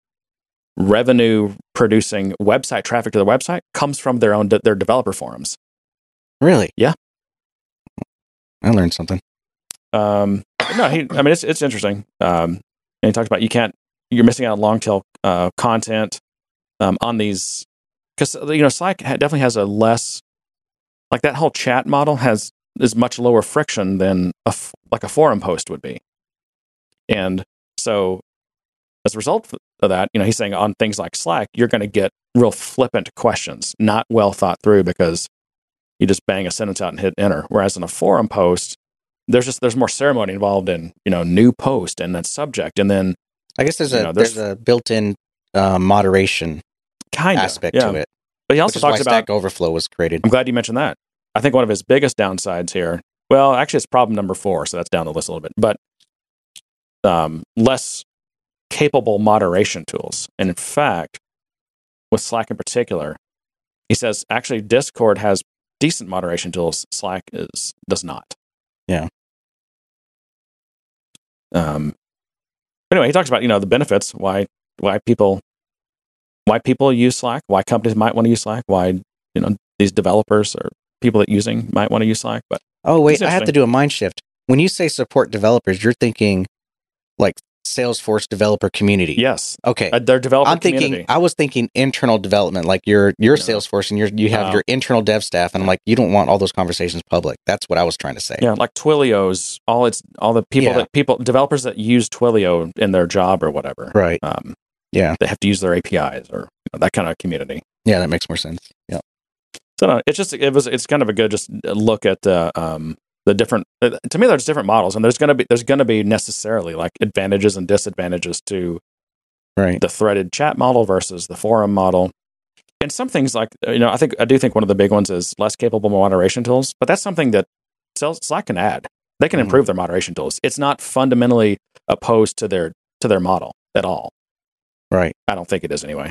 revenue-producing website traffic to their website comes from their own de- their developer forums. Really? Yeah. I learned something. Um, no, he, I mean, it's it's interesting. Um, and he talks about you can't, you're missing out on long tail uh, content um, on these, because you know Slack definitely has a less, like that whole chat model has is much lower friction than a f- like a forum post would be, and so as a result of that, you know, he's saying on things like Slack, you're going to get real flippant questions, not well thought through, because you just bang a sentence out and hit enter. Whereas in a forum post, there's just there's more ceremony involved in, you know, new post and that subject, and then I guess there's a you know, there's, there's a built-in uh, moderation kinda, aspect yeah. to it. But he also which is talks why about Stack Overflow was created. I'm glad you mentioned that. I think one of his biggest downsides here. Well, actually, it's problem number four, so that's down the list a little bit. But um, less capable moderation tools, and in fact, with Slack in particular, he says actually Discord has decent moderation tools. Slack is does not. Yeah. Um, anyway, he talks about, you know, the benefits, why why people why people use Slack, why companies might want to use Slack, why, you know, these developers or people that using might want to use Slack. But oh wait, I have to do a mind shift. When you say support developers, you're thinking like Salesforce developer community. Yes. Okay. Uh, their developer I'm community. thinking I was thinking internal development, like your your no. Salesforce and your you have no. your internal dev staff, and I'm like, you don't want all those conversations public. That's what I was trying to say. Yeah, like Twilio's all its all the people yeah. that people developers that use Twilio in their job or whatever. Right. Um yeah. They have to use their A P Is or, you know, that kind of community. Yeah, that makes more sense. Yeah. So no, it's just it was it's kind of a good just look at the um the different uh, to me there's different models, and there's going to be there's going to be necessarily like advantages and disadvantages to right. the threaded chat model versus the forum model, and some things like, you know, I think I do think one of the big ones is less capable moderation tools, but that's something that Slack can add. They can mm-hmm. improve their moderation tools. It's not fundamentally opposed to their to their model at all. Right. I don't think it is anyway.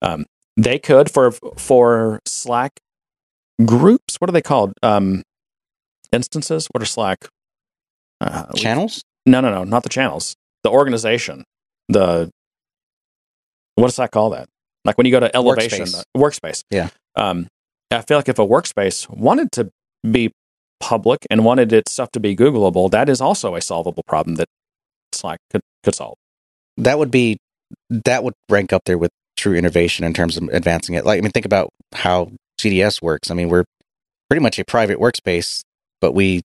Um, they could for for Slack groups. What are they called? Um, Instances? What are Slack? Uh, channels? No, no, no. Not the channels. The organization. The what does Slack call that? Like when you go to elevation. Workspace. Uh, workspace. Yeah. Um, I feel like if a workspace wanted to be public and wanted its stuff to be Googleable, that is also a solvable problem that Slack could, could solve. That would be, that would rank up there with true innovation in terms of advancing it. Like, I mean, think about how G D S works. I mean, we're pretty much a private workspace, but we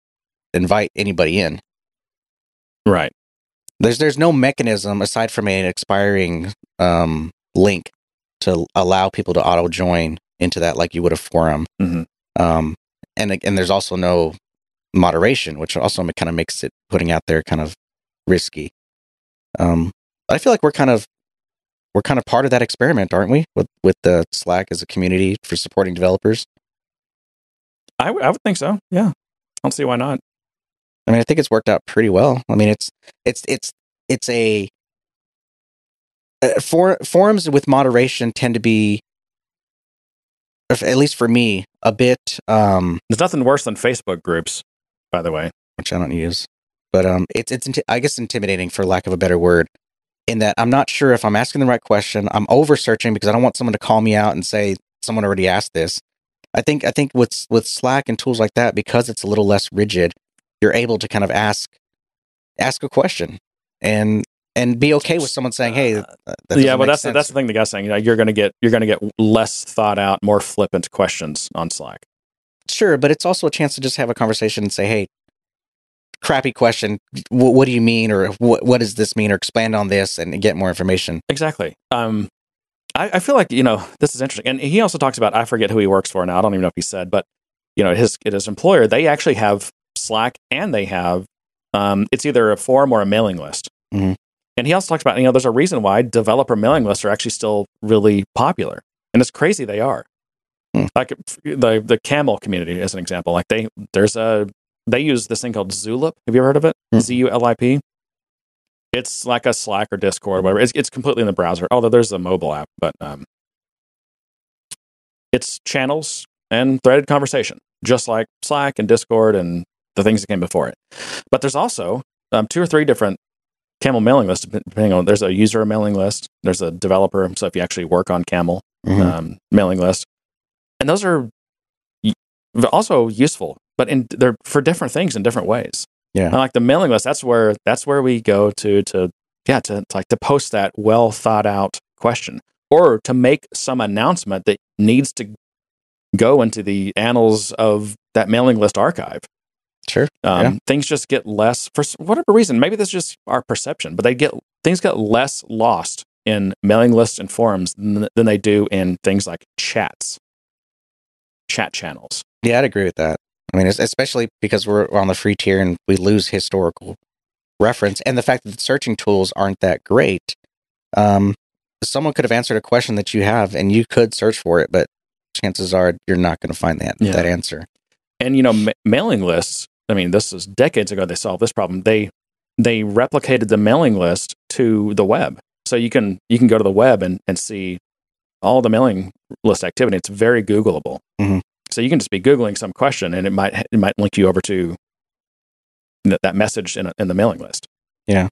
invite anybody in. Right. There's there's no mechanism aside from an expiring um, link to allow people to auto join into that like you would a forum. Mm-hmm. Um, and and there's also no moderation, which also kind of makes it putting out there kind of risky. Um, I feel like we're kind of we're kind of part of that experiment, aren't we? With with the Slack as a community for supporting developers. I, w- I would think so. Yeah, I don't see why not. I mean, I think it's worked out pretty well. I mean, it's it's it's it's a uh, for forums with moderation tend to be, at least for me, a bit. Um, There's nothing worse than Facebook groups, by the way, which I don't use. But um, it's it's inti- I guess intimidating, for lack of a better word, in that I'm not sure if I'm asking the right question. I'm over searching because I don't want someone to call me out and say someone already asked this. I think I think with with Slack and tools like that, because it's a little less rigid, you're able to kind of ask ask a question and and be okay with someone saying, "Hey, that yeah." But that's the, that's the thing the guy's saying. You know, you're going to get you're going to get less thought out, more flippant questions on Slack. Sure, but it's also a chance to just have a conversation and say, "Hey, crappy question. What, what do you mean, or what, what does this mean, or expand on this and get more information?" Exactly. Um, I, I feel like, you know, this is interesting. And he also talks about, I forget who he works for now. I don't even know if he said, but, you know, his, his employer, they actually have Slack and they have, um, it's either a forum or a mailing list. Mm-hmm. And he also talks about, you know, there's a reason why developer mailing lists are actually still really popular. And it's crazy they are. Mm-hmm. Like the the Camel community as an example. Like they, there's a, they use this thing called Zulip. Have you ever heard of it? Mm-hmm. Z U L I P. It's like a Slack or Discord or whatever. It's, it's completely in the browser, although there's a mobile app, but um, it's channels and threaded conversation, just like Slack and Discord and the things that came before it. But there's also um, two or three different Camel mailing lists, depending on, there's a user mailing list, there's a developer, so if you actually work on Camel, mm-hmm. um, mailing list. And those are also useful, but in, they're for different things in different ways. Yeah, and like the mailing list. That's where that's where we go to to yeah to, to like to post that well thought out question, or to make some announcement that needs to go into the annals of that mailing list archive. Sure, um, yeah. Things just get less, for whatever reason. Maybe that's just our perception, but they get things get less lost in mailing lists and forums than, than they do in things like chats, chat channels. Yeah, I'd agree with that. I mean, especially because we're on the free tier and we lose historical reference, and the fact that the searching tools aren't that great. Um, someone could have answered a question that you have, and you could search for it, but chances are you're not going to find that yeah. that answer. And you know, ma- mailing lists. I mean, this is decades ago they solved this problem. They they replicated the mailing list to the web, so you can you can go to the web and, and see all the mailing list activity. It's very Googleable. Mm-hmm. So you can just be Googling some question, and it might it might link you over to that message in, a, in the mailing list. Yeah,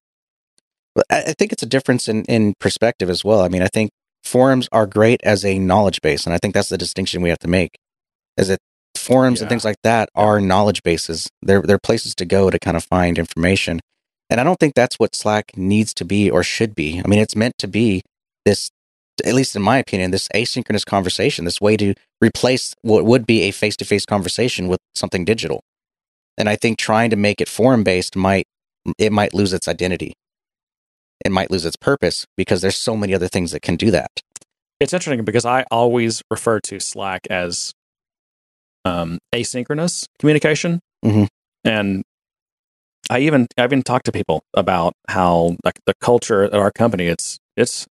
but I think it's a difference in, in perspective as well. I mean, I think forums are great as a knowledge base, and I think that's the distinction we have to make. Is that forums yeah. and things like that are knowledge bases. They're they're places to go to kind of find information, and I don't think that's what Slack needs to be or should be. I mean, it's meant to be this. At least in my opinion, this asynchronous conversation, this way to replace what would be a face-to-face conversation with something digital. And I think trying to make it forum-based might, it might lose its identity. It might lose its purpose because there's so many other things that can do that. It's interesting because I always refer to Slack as um, asynchronous communication. Mm-hmm. And I even, I even talked to people about how like the culture at our company, it's, it's,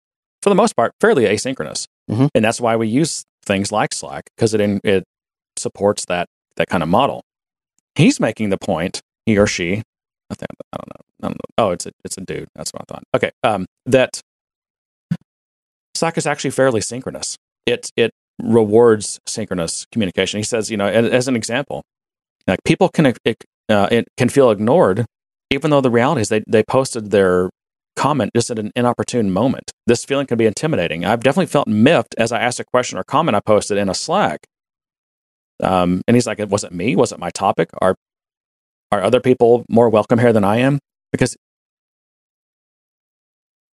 for the most part, fairly asynchronous. Mm-hmm. And that's why we use things like Slack, because it in, it supports that that kind of model. He's making the point, he or she, I think I don't know. I don't know. Oh, it's a it's a dude. That's what I thought. Okay. Um, that Slack is actually fairly synchronous. It it rewards synchronous communication. He says, you know, as, as an example, like people can it, uh, it can feel ignored, even though the reality is they they posted their comment just at an inopportune moment. This feeling can be intimidating. I've definitely felt miffed as I asked a question or comment I posted in a Slack. Um, and he's like, it wasn't me. Wasn't my topic. Are are other people more welcome here than I am? Because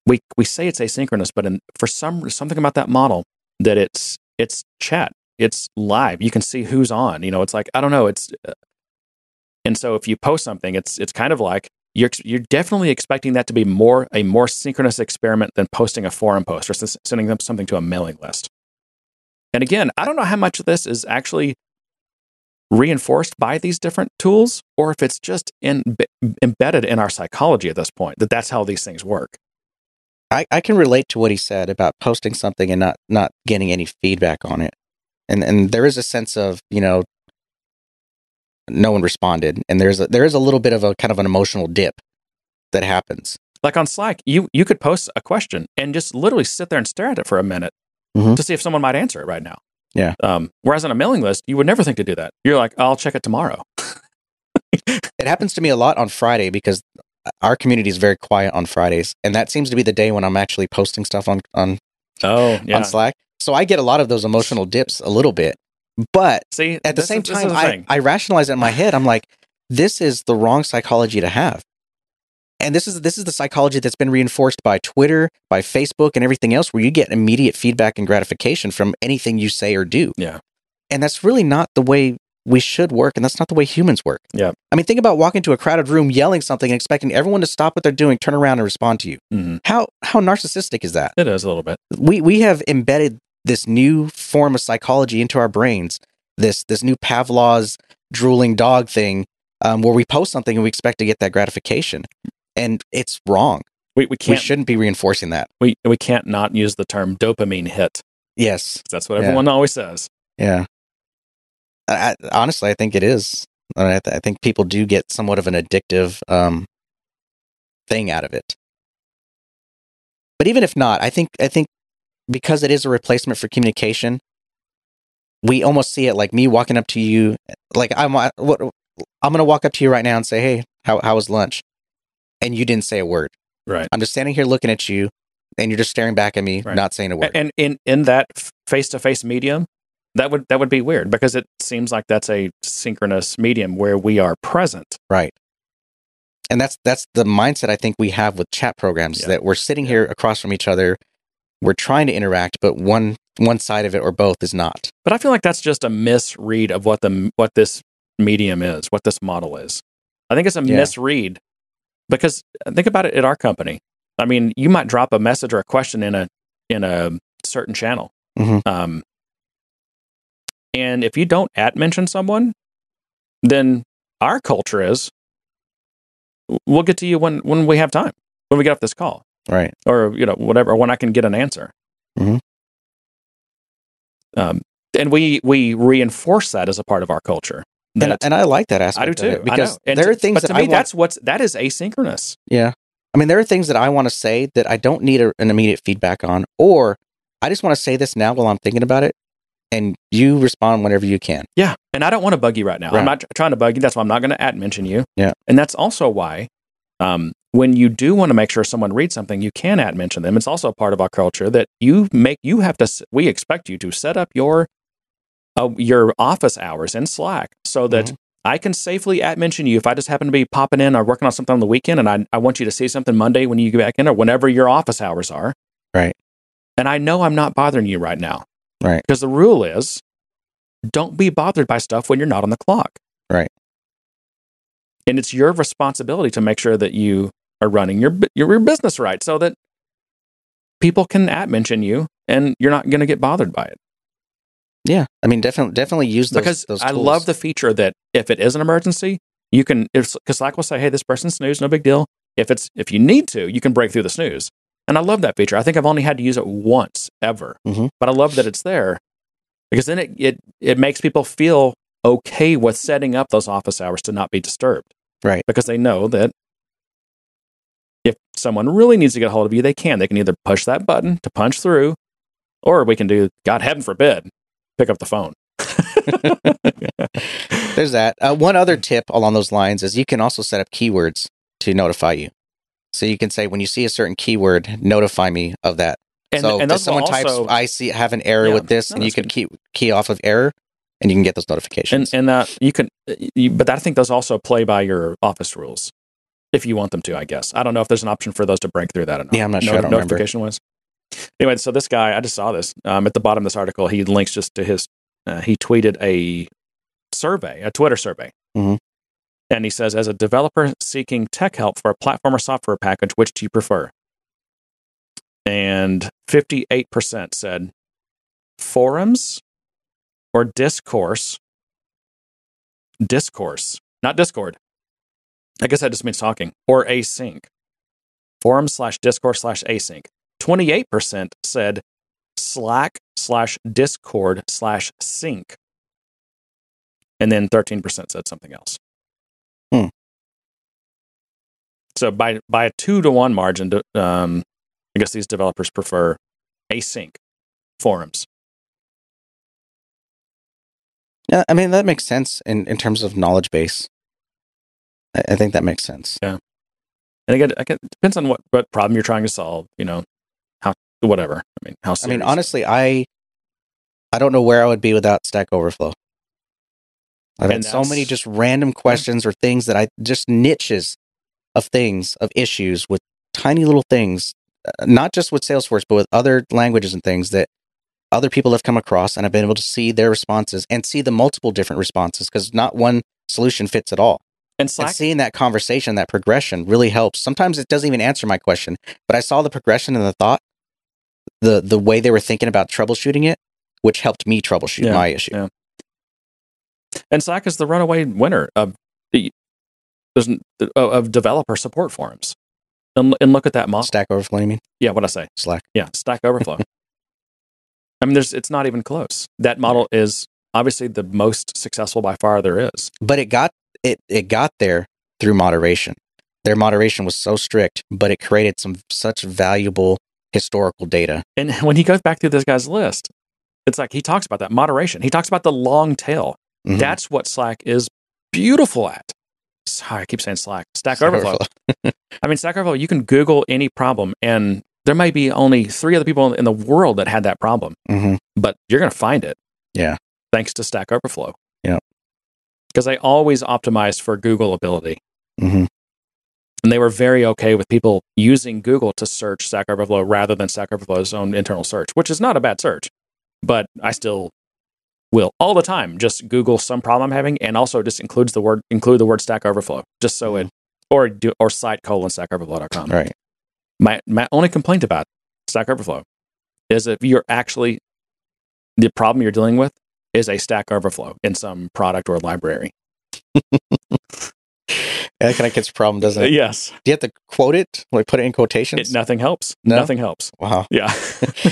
we we say it's asynchronous, but in, for some something about that model that it's it's chat, it's live. You can see who's on. You know, it's like I don't know. It's uh, and so if you post something, it's it's kind of like. You're you're definitely expecting that to be more a more synchronous experiment than posting a forum post or sending them something to a mailing list. And again, I don't know how much of this is actually reinforced by these different tools, or if it's just in, embedded in our psychology at this point that that's how these things work. I, I can relate to what he said about posting something and not, not getting any feedback on it. And and there is a sense of, you know, no one responded. And there's a, there is a little bit of a kind of an emotional dip that happens. Like on Slack, you, you could post a question and just literally sit there and stare at it for a minute mm-hmm. to see if someone might answer it right now. Yeah. Um, whereas on a mailing list, you would never think to do that. You're like, I'll check it tomorrow. It happens to me a lot on Friday because our community is very quiet on Fridays. And that seems to be the day when I'm actually posting stuff on, on, oh, yeah. on Slack. So I get a lot of those emotional dips a little bit. But see, at the same is, time, the I, I rationalize it in my head. I'm like, this is the wrong psychology to have. And this is this is the psychology that's been reinforced by Twitter, by Facebook, and everything else, where you get immediate feedback and gratification from anything you say or do. Yeah. And that's really not the way we should work, and that's not the way humans work. Yeah. I mean, think about walking into a crowded room, yelling something, and expecting everyone to stop what they're doing, turn around, and respond to you. Mm-hmm. How how narcissistic is that? It is a little bit. We we have embedded this new form of psychology into our brains, this this new Pavlov's drooling dog thing, um, where we post something and we expect to get that gratification. And it's wrong. We we can't. We shouldn't be reinforcing that. We we can't not use the term dopamine hit. Yes, that's what everyone yeah. always says. Yeah. I, I, honestly, I think it is. I, th- I think people do get somewhat of an addictive um, thing out of it. But even if not, I think I think because it is a replacement for communication, we almost see it like me walking up to you. Like I'm I, what, I'm going to walk up to you right now and say, "Hey, how how was lunch?" And you didn't say a word. Right. I'm just standing here looking at you, and you're just staring back at me, right. not saying a word. And in, in that face-to-face medium, that would that would be weird, because it seems like that's a synchronous medium where we are present. Right. And that's that's the mindset I think we have with chat programs, yeah. that we're sitting here across from each other, we're trying to interact, but one one side of it or both is not. But I feel like that's just a misread of what the what this medium is, what this model is. I think it's a yeah. misread. Because think about it at our company. I mean, you might drop a message or a question in a in a certain channel. Mm-hmm. Um, and if you don't at mention someone, then our culture is, we'll get to you when, when we have time, when we get off this call. Right. Or, you know, whatever, when I can get an answer. Mm-hmm. Um, and we, we reinforce that as a part of our culture. And, and I like that aspect. I do too. Because there to, are things that to me, I want, that's what's that is asynchronous. Yeah, I mean, there are things that I want to say that I don't need a, an immediate feedback on, or I just want to say this now while I'm thinking about it, and you respond whenever you can. Yeah, and I don't want to bug you right now. Right. I'm not tr- trying to bug you. That's why I'm not going to at mention you. Yeah, and that's also why um, when you do want to make sure someone reads something, you can at mention them. It's also a part of our culture that you make. You have to. We expect you to set up your. Uh, your office hours in Slack so that mm-hmm. I can safely at mention you if I just happen to be popping in or working on something on the weekend, and I, I want you to see something Monday when you get back in or whenever your office hours are. Right. And I know I'm not bothering you right now. Right. Because the rule is, don't be bothered by stuff when you're not on the clock. Right. And it's your responsibility to make sure that you are running your your, your business right so that people can at mention you and you're not going to get bothered by it. Yeah, I mean, definitely, definitely use those. Because those tools. I love the feature that if it is an emergency, you can, because Slack will say, "Hey, this person snoozed, no big deal." If it's if you need to, you can break through the snooze. And I love that feature. I think I've only had to use it once ever, mm-hmm. but I love that it's there because then it, it it makes people feel okay with setting up those office hours to not be disturbed, right? Because they know that if someone really needs to get a hold of you, they can. They can either push that button to punch through, or we can do, God heaven forbid, pick up the phone. There's that. Uh, one other tip along those lines is you can also set up keywords to notify you. So you can say, when you see a certain keyword, notify me of that. And, so and if someone types, also, I see have an error yeah, with this, no, and you can key, key off of error, and you can get those notifications. And, and uh, you can, you, but I think those also play by your office rules, if you want them to, I guess. I don't know if there's an option for those to break through that or not. Yeah, I'm not sure. No, I don't notification remember. Was. Anyway, so this guy, I just saw this um, at the bottom of this article. He links just to his, uh, he tweeted a survey, a Twitter survey. Mm-hmm. And he says, as a developer seeking tech help for a platform or software package, which do you prefer? And fifty-eight percent said forums or discourse. Discourse, not Discord. I guess that just means talking or async. Forum slash discourse slash async. twenty-eight percent said Slack slash Discord slash sync. And then thirteen percent said something else. Hmm. So by by a two to one margin, um, I guess these developers prefer async forums. Yeah, I mean, that makes sense in, in terms of knowledge base. I, I think that makes sense. Yeah. I think it, it depends on what, what problem you're trying to solve, you know, how, whatever. I mean, how serious. I mean, honestly, I I don't know where I would be without Stack Overflow. I've had so many just random questions or things that I just niches of things, of issues with tiny little things, not just with Salesforce, but with other languages and things that other people have come across. And I've been able to see their responses and see the multiple different responses because not one solution fits at all. And, Slack, and seeing that conversation, that progression really helps. Sometimes it doesn't even answer my question, but I saw the progression and the thought, the the way they were thinking about troubleshooting it, which helped me troubleshoot yeah, my issue. Yeah. And Slack is the runaway winner of the, of developer support forums. And, and look at that model. Stack Overflow, you mean? Yeah, what I say. Slack. Yeah, Stack Overflow. I mean, there's it's not even close. That model is obviously the most successful by far there is. But it got it it got there through moderation. Their moderation was so strict, but it created some such valuable historical data. And when he goes back through this guy's list, it's like he talks about that moderation. He talks about the long tail. Mm-hmm. That's what Slack is beautiful at. Sorry, I keep saying Slack. Stack, Stack Overflow. Overflow. I mean, Stack Overflow, you can Google any problem, and there might be only three other people in the world that had that problem, mm-hmm. but you're going to find it. Yeah. Thanks to Stack Overflow. Yeah. Because they always optimized for Google ability. Mm-hmm. And they were very okay with people using Google to search Stack Overflow rather than Stack Overflow's own internal search, which is not a bad search, but I still will all the time just Google some problem I'm having, and also just includes the word include the word Stack Overflow, just so it or do or site colon stack overflow dot com. Right. My my only complaint about Stack Overflow is if you're actually the problem you're dealing with is a Stack Overflow in some product or library. That kind of gets a problem, doesn't it? Yes. Do you have to quote it? Like put it in quotations? It, nothing helps. No? Nothing helps. Wow. Yeah.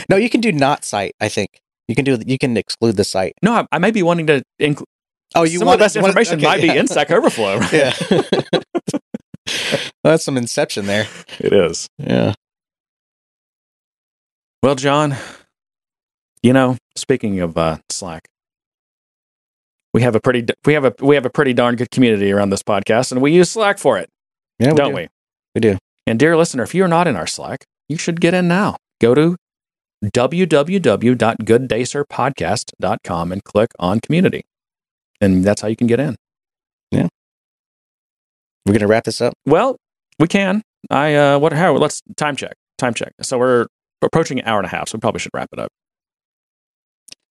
No, you can do not site, I think. You can do. You can exclude the site. No, I, I may be wanting to include. Oh, you some want of the best information okay, might yeah. be in Stack Overflow. Right? Yeah, well, that's some inception there. It is. Yeah. Well, John, you know, speaking of uh, Slack, we have a pretty we have a we have a pretty darn good community around this podcast, and we use Slack for it. Yeah, we don't do. we? We do. And dear listener, if you are not in our Slack, you should get in now. Go to w w w dot good day sir podcast dot com and click on community. And that's how you can get in. Yeah. We're going to wrap this up. Well, we can. I, uh, what, how, let's time check, time check. So we're approaching an hour and a half, so we probably should wrap it up.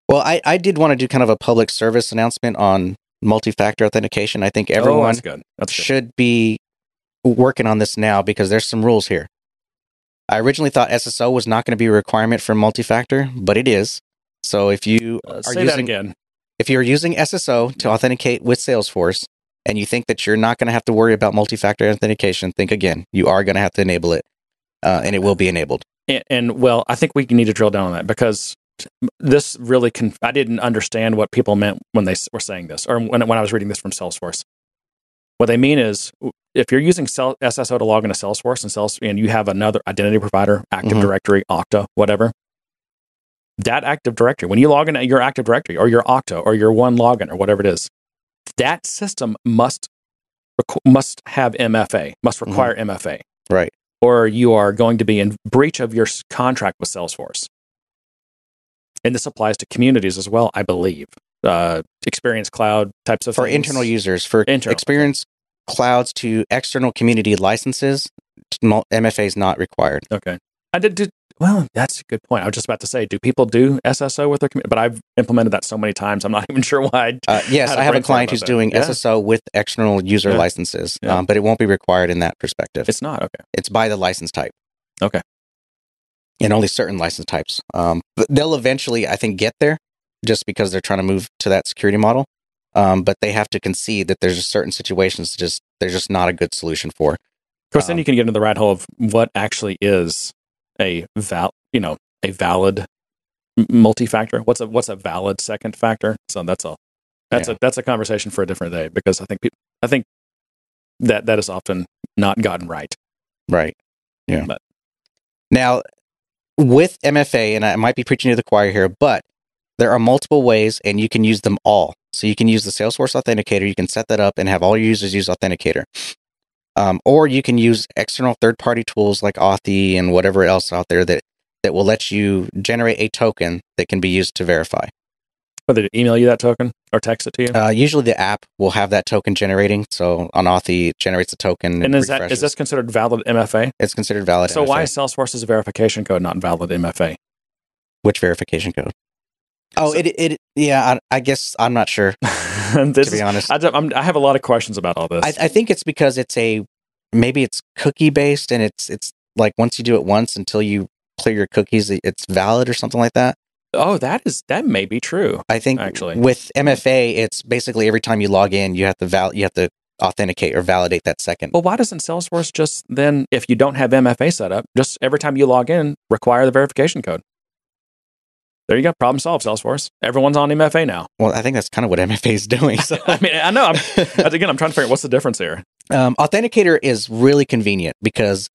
Well, I, I did want to do kind of a public service announcement on multi-factor authentication. I think everyone oh, that's good. That's should good. be working on this now because there's some rules here. I originally thought S S O was not going to be a requirement for multi-factor, but it is. So if you uh, are using again. if you're using S S O to authenticate with Salesforce, and you think that you're not going to have to worry about multi-factor authentication, think again. You are going to have to enable it, uh, and it will be enabled. And, and well, I think we need to drill down on that because this really conf- I didn't understand what people meant when they were saying this, or when when I was reading this from Salesforce. What they mean is, if you're using S S O to log into Salesforce and Salesforce, and you have another identity provider, Active mm-hmm. Directory, Okta, whatever, that Active Directory, when you log in at your Active Directory or your Okta or your One Login or whatever it is, that system must must have M F A, must require mm-hmm. M F A, right? Or you are going to be in breach of your contract with Salesforce. And this applies to communities as well, I believe. Uh, Experience Cloud types of for things. internal users for internal. Experience. Clouds to external community licenses, M F A is not required. Okay. I did, did. Well, that's a good point. I was just about to say, do people do S S O with their community? But I've implemented that so many times, I'm not even sure why. Uh, yes, I have a client who's that. doing yeah. S S O with external user yeah. licenses, yeah. Um, but it won't be required in that perspective. It's not. Okay. It's by the license type. Okay. And only certain license types. Um, but they'll eventually, I think, get there just because they're trying to move to that security model. Um, but they have to concede that there's certain situations just they're just not a good solution for. Of course, um, then you can get into the rat hole of what actually is a val, you know, a valid multi-factor. What's a what's a valid second factor? So that's a that's yeah. a that's a conversation for a different day, because I think people, I think that that is often not gotten right. Right. Yeah. But. Now, with M F A, and I might be preaching to the choir here, but there are multiple ways, and you can use them all. So you can use the Salesforce Authenticator. You can set that up and have all your users use Authenticator. Um, or you can use external third-party tools like Authy and whatever else out there that, that will let you generate a token that can be used to verify. Whether to email you that token or text it to you? Uh, usually the app will have that token generating. So on Authy, it generates a token. And is, that, is this considered valid M F A? It's considered valid So M F A. Why is Salesforce's verification code not valid M F A? Which verification code? Oh, so, it, it, yeah, I, I guess I'm not sure, this to be honest. Is, I, I'm, I have a lot of questions about all this. I, I think it's because it's a, maybe it's cookie-based, and it's it's like once you do it once until you clear your cookies, it's valid or something like that. Oh, that is that may be true. I think actually with M F A, it's basically every time you log in, you have to val- you have to authenticate or validate that second. Well, why doesn't Salesforce just then, if you don't have M F A set up, just every time you log in, require the verification code? There you go. Problem solved, Salesforce. Everyone's on M F A now. Well, I think that's kind of what M F A is doing. So. I mean, I know. I'm, again, I'm trying to figure out what's the difference here. Um, Authenticator is really convenient because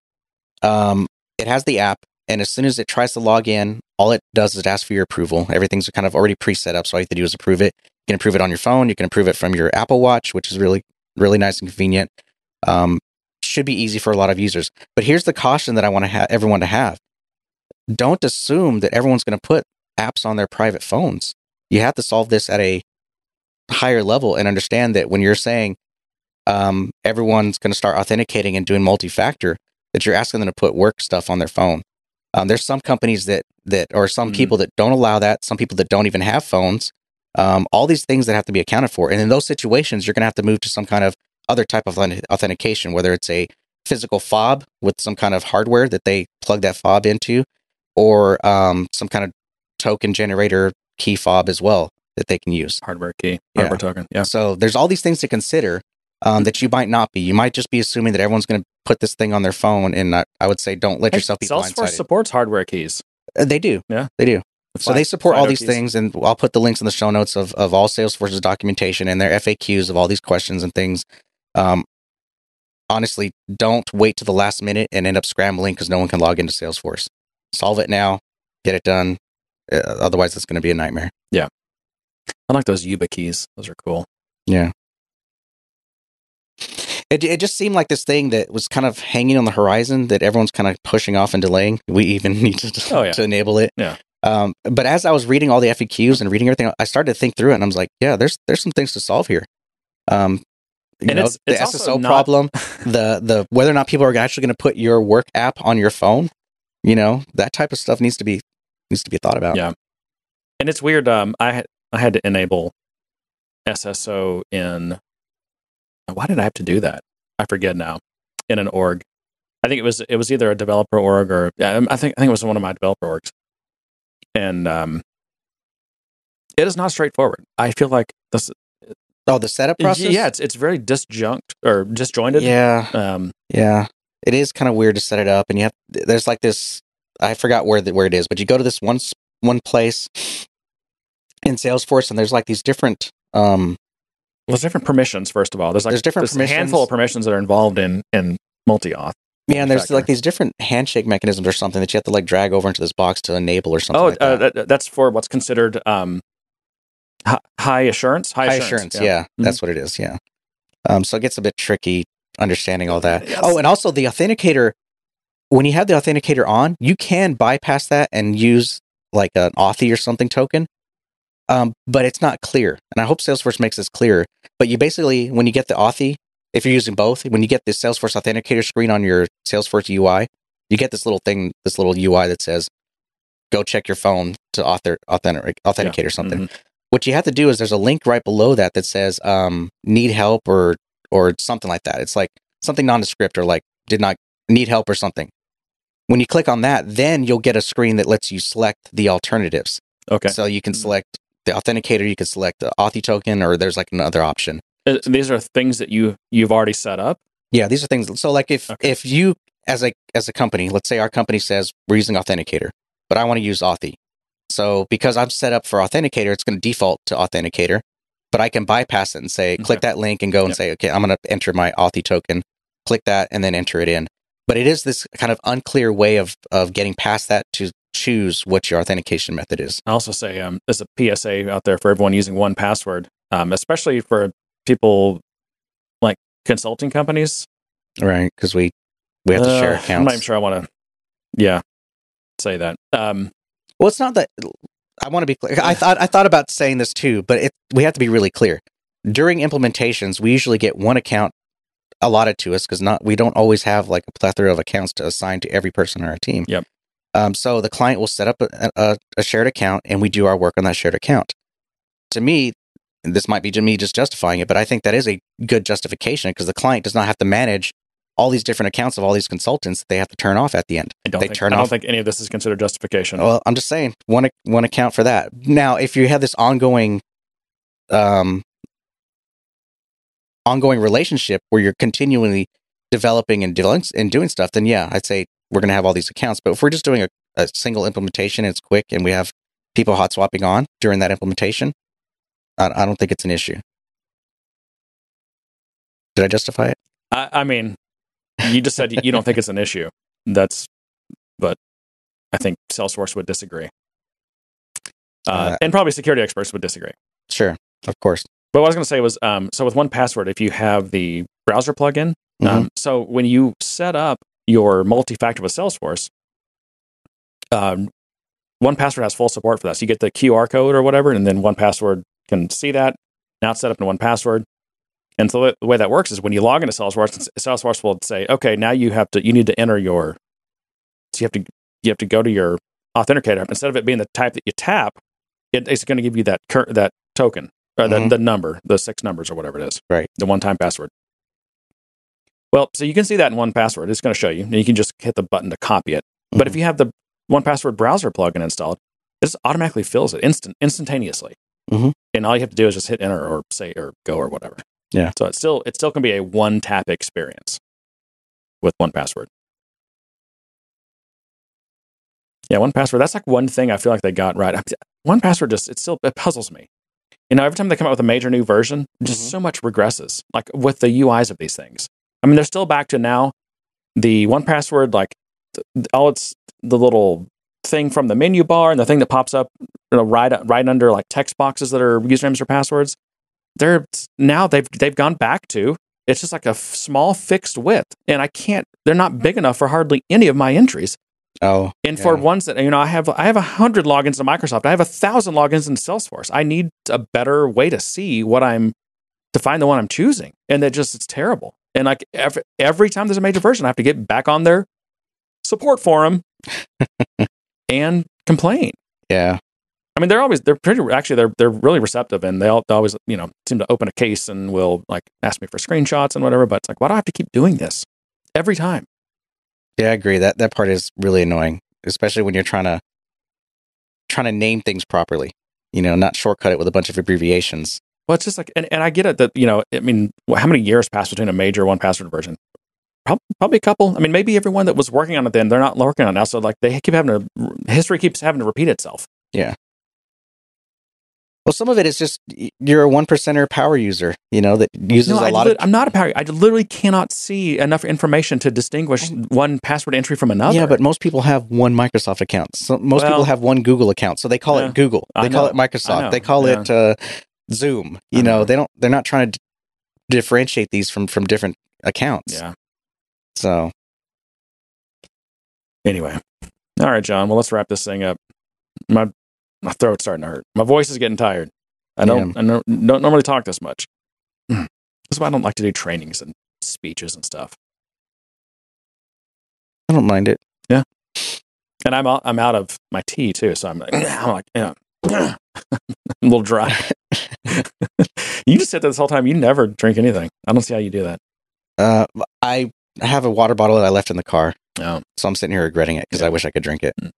um, it has the app, and as soon as it tries to log in, all it does is it asks for your approval. Everything's kind of already preset up, so all you have to do is approve it. You can approve it on your phone. You can approve it from your Apple Watch, which is really, really nice and convenient. Um, should be easy for a lot of users. But here's the caution that I want to ha- everyone to have. Don't assume that everyone's going to put apps on their private phones. You have to solve this at a higher level and understand that when you're saying um, everyone's going to start authenticating and doing multi-factor, that you're asking them to put work stuff on their phone. Um, there's some companies that, that or some mm-hmm. people that don't allow that, some people that don't even have phones, um, all these things that have to be accounted for. And in those situations, you're going to have to move to some kind of other type of authentication, whether it's a physical fob with some kind of hardware that they plug that fob into, or um, some kind of token generator key fob as well that they can use. Hardware key, hardware yeah. token. Yeah. So there's all these things to consider um, that you might not be. You might just be assuming that everyone's going to put this thing on their phone, and I, I would say don't let hey, yourself be blindsided. Salesforce supports hardware keys. Uh, they do. Yeah. They do. Fly, so they support all these keys. Things, and I'll put the links in the show notes of, of all Salesforce's documentation and their F A Qs of all these questions and things. Um, honestly, don't wait to the last minute and end up scrambling because no one can log into Salesforce. Solve it now. Get it done. Uh, otherwise, it's going to be a nightmare. Yeah. I like those Yuba keys. Those are cool. Yeah. It it just seemed like this thing that was kind of hanging on the horizon that everyone's kind of pushing off and delaying. We even need to, oh, yeah. to enable it. Yeah. Um, but as I was reading all the F A Qs and reading everything, I started to think through it, and I was like, yeah, there's there's some things to solve here. Um, you and know, it's, it's the S S O not... problem, the the whether or not people are actually going to put your work app on your phone, you know, that type of stuff needs to be Needs to be thought about. Yeah, and it's weird. Um, I I had to enable S S O in. Why did I have to do that? I forget now. In an org, I think it was it was either a developer org or I think I think it was one of my developer orgs. And um, it is not straightforward. I feel like this. Oh, the setup process. Yeah, it's it's very disjunct or disjointed. Yeah, um, yeah. It is kind of weird to set it up, and you have there's like this. I forgot where the, where it is, but you go to this one one place in Salesforce, and there's like these different um, well, there's different permissions. First of all, there's like there's different there's a handful of permissions that are involved in in multi-auth. Yeah, and there's like these different handshake mechanisms or something that you have to like drag over into this box to enable or something. Oh, like uh, that. that's for what's considered um, high assurance. High, high assurance, assurance, yeah, yeah mm-hmm. that's what it is. Yeah, um, so it gets a bit tricky understanding all that. Yes. Oh, and also the authenticator. When you have the authenticator on, you can bypass that and use like an Authy or something token, um, but it's not clear. And I hope Salesforce makes this clearer. But you basically, when you get the Authy, if you're using both, when you get the Salesforce Authenticator screen on your Salesforce U I, you get this little thing, this little U I that says, go check your phone to author, authentic, authenticate yeah. or something. Mm-hmm. What you have to do is there's a link right below that that says, um, need help or or something like that. It's like something nondescript or like did not need help or something. When you click on that, then you'll get a screen that lets you select the alternatives. Okay. So you can select the authenticator, you can select the Authy token, or there's like another option. These are things that you, you've already set up? Yeah, these are things. So like if, okay. if you as a as a company, let's say our company says we're using Authenticator, but I want to use Authy. So because I'm set up for Authenticator, it's going to default to Authenticator, but I can bypass it and say, okay, click that link and go and yep. say, okay, I'm going to enter my Authy token, click that and then enter it in. But it is this kind of unclear way of of getting past that to choose what your authentication method is. I also say um, there's a P S A out there for everyone using one password, um, especially for people like consulting companies. Right, because we, we have to uh, share accounts. I'm not even sure I want to, yeah, say that. Um, well, it's not that, I want to be clear. I thought I thought about saying this too, but it, we have to be really clear. During implementations, we usually get one account allotted to us because not we don't always have like a plethora of accounts to assign to every person on our team. Yep. Um, so the client will set up a, a, a shared account and we do our work on that shared account. To me, this might be to me just justifying it, but I think that is a good justification because the client does not have to manage all these different accounts of all these consultants that they have to turn off at the end. I don't, they think, turn I don't off. think any of this is considered justification. Well, I'm just saying one one account for that. Now, if you have this ongoing um, ongoing relationship where you're continually developing and, de- and doing stuff, then yeah, I'd say we're going to have all these accounts. But if we're just doing a, a single implementation and it's quick and we have people hot swapping on during that implementation, I, I don't think it's an issue. Did I justify it? I, I mean... You just said you don't think it's an issue. That's, but I think Salesforce would disagree. Uh, uh, and probably security experts would disagree. Sure, of course. But what I was going to say was, um, so with one password, if you have the browser plugin, mm-hmm. um, so when you set up your multi-factor with Salesforce, um, one password has full support for that. So you get the Q R code or whatever, and then one password can see that. Now it's set up in one password. And so the way that works is when you log into Salesforce, Salesforce will say, "Okay, now you have to you need to enter your so you have to you have to go to your authenticator. Instead of it being the type that you tap, it, it's going to give you that cur- that token or the, mm-hmm. the number, the six numbers or whatever it is, right? The one-time password." Well, so you can see that in one password. It's going to show you, and you can just hit the button to copy it. Mm-hmm. But if you have the one password browser plugin installed, it just automatically fills it instant instantaneously, mm-hmm. and all you have to do is just hit enter or say or go or whatever. Yeah. So it's still it still can be a one tap experience with one password. Yeah, one password. That's like one thing I feel like they got right. one password just it still it puzzles me. You know, every time they come out with a major new version, just mm-hmm. so much regresses. Like with the U Is of these things. I mean, they're still back to now the one password like th- all it's the little thing from the menu bar and the thing that pops up, you know, right right under like text boxes that are usernames or passwords. They're now they've they've gone back to it's just like a f- small fixed width, and I can't. They're not big enough for hardly any of my entries. Oh, and yeah. For ones that you know, I have I have a hundred logins in Microsoft. I have a thousand logins in Salesforce. I need a better way to see what I'm to find the one I'm choosing, and that just it's terrible. And like every, every time there's a major version, I have to get back on their support forum and complain. Yeah. I mean, they're always, they're pretty, actually, they're they're really receptive, and they, all, they always, you know, seem to open a case and will, like, ask me for screenshots and whatever, but it's like, why do I have to keep doing this every time? Yeah, I agree. That that part is really annoying, especially when you're trying to, trying to name things properly, you know, not shortcut it with a bunch of abbreviations. Well, it's just like, and, and I get it that, you know, I mean, how many years passed between a major one password version? Probably a couple. I mean, maybe everyone that was working on it then, they're not working on it now, so, like, they keep having to, history keeps having to repeat itself. Yeah. Well, some of it is just you're a one percenter power user, you know, that uses no, a I lot li- of. I'm not a power. I literally cannot see enough information to distinguish one password entry from another. Yeah, but most people have one Microsoft account. So most well, people have one Google account, so they call yeah, it Google. They call it Microsoft. They call yeah. it uh, Zoom. You know, know, they don't. They're not trying to d- differentiate these from from different accounts. Yeah. So. Anyway, all right, John. Well, let's wrap this thing up. My. My throat's starting to hurt. My voice is getting tired. I don't yeah. I don't, don't normally talk this much. That's why I don't like to do trainings and speeches and stuff. I don't mind it. Yeah. And I'm out, I'm out of my tea too, so I'm like, I'm like, yeah, I'm a little dry. You just sit there this whole time. You never drink anything. I don't see how you do that. Uh, I have a water bottle that I left in the car. Oh. So I'm sitting here regretting it because yeah. I wish I could drink it. Mm.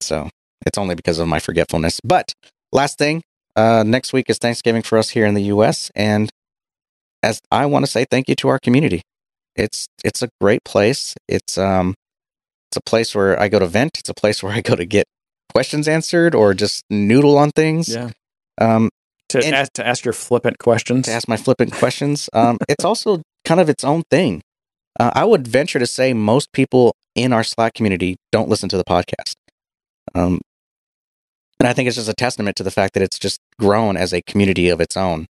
So. It's only because of my forgetfulness. But last thing, uh, next week is Thanksgiving for us here in the U S. And as I want to say thank you to our community. it's it's a great place. It's um it's a place where I go to vent. It's a place where I go to get questions answered or just noodle on things. Yeah. Um, to ask, to ask your flippant questions. To ask my flippant questions. Um, it's also kind of its own thing. Uh, I would venture to say most people in our Slack community don't listen to the podcast. Um, and I think it's just a testament to the fact that it's just grown as a community of its own.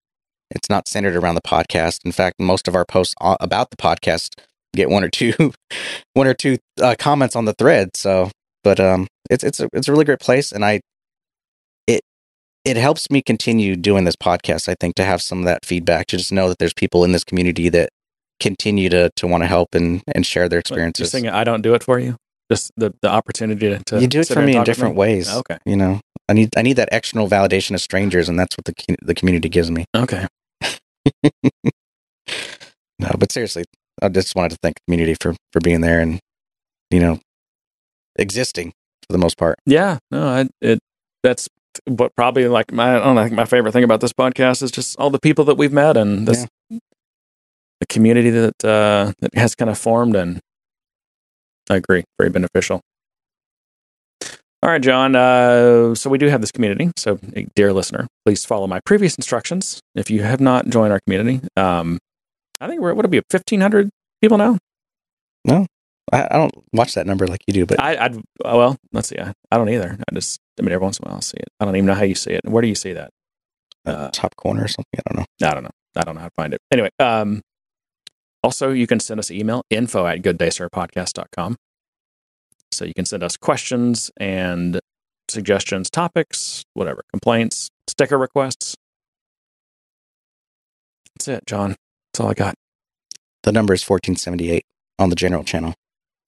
It's not centered around the podcast. In fact, most of our posts about the podcast get one or two, one or two uh, comments on the thread. So, but um, it's it's a it's a really great place, and I it it helps me continue doing this podcast. I think to have some of that feedback, to just know that there's people in this community that continue to to want to help and and share their experiences. You're saying I don't do it for you. Just the, the opportunity to, to you do it for me in different ways. Oh, okay, you know, I need I need that external validation of strangers, and that's what the the community gives me. Okay. No, but seriously, I just wanted to thank the community for, for being there and, you know, existing for the most part. Yeah, no, I, it that's what probably like my I don't know, my favorite thing about this podcast is just all the people that we've met and this yeah. the community that uh, that has kind of formed, and I agree, very beneficial. All right, John. Uh, so we do have this community. So, dear listener, please follow my previous instructions. If you have not joined our community, um, I think we're what it'll be fifteen hundred people now. No, I, I don't watch that number like you do, but I, I'd oh, well, let's see. I, I don't either. I just, I mean, every once in a while I'll see it. I don't even know how you see it. Where do you see that? Uh, top corner or something. I don't know. I don't know. I don't know how to find it. Anyway, um, also you can send us an email, info at good day sir podcast dot com. So you can send us questions and suggestions, topics, whatever, complaints, sticker requests. That's it, John. That's all I got. The number is fourteen seventy-eight on the general channel.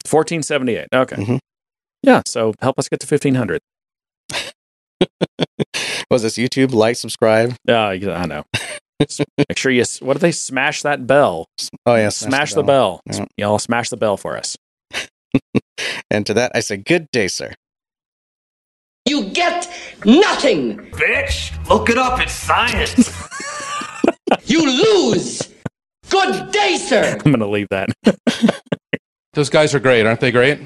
fourteen seventy-eight. Okay. Mm-hmm. Yeah. So help us get to fifteen hundred. Was this YouTube? Like, subscribe. Yeah, uh, I know. Make sure you, what do they? Smash that bell. Oh, yeah. Smash, smash the, the bell. bell. Yeah. Y'all smash the bell for us. And to that, I say, good day, sir. You get nothing! Bitch! Look it up, it's science! You lose! Good day, sir! I'm gonna leave that. Those guys are great, aren't they great?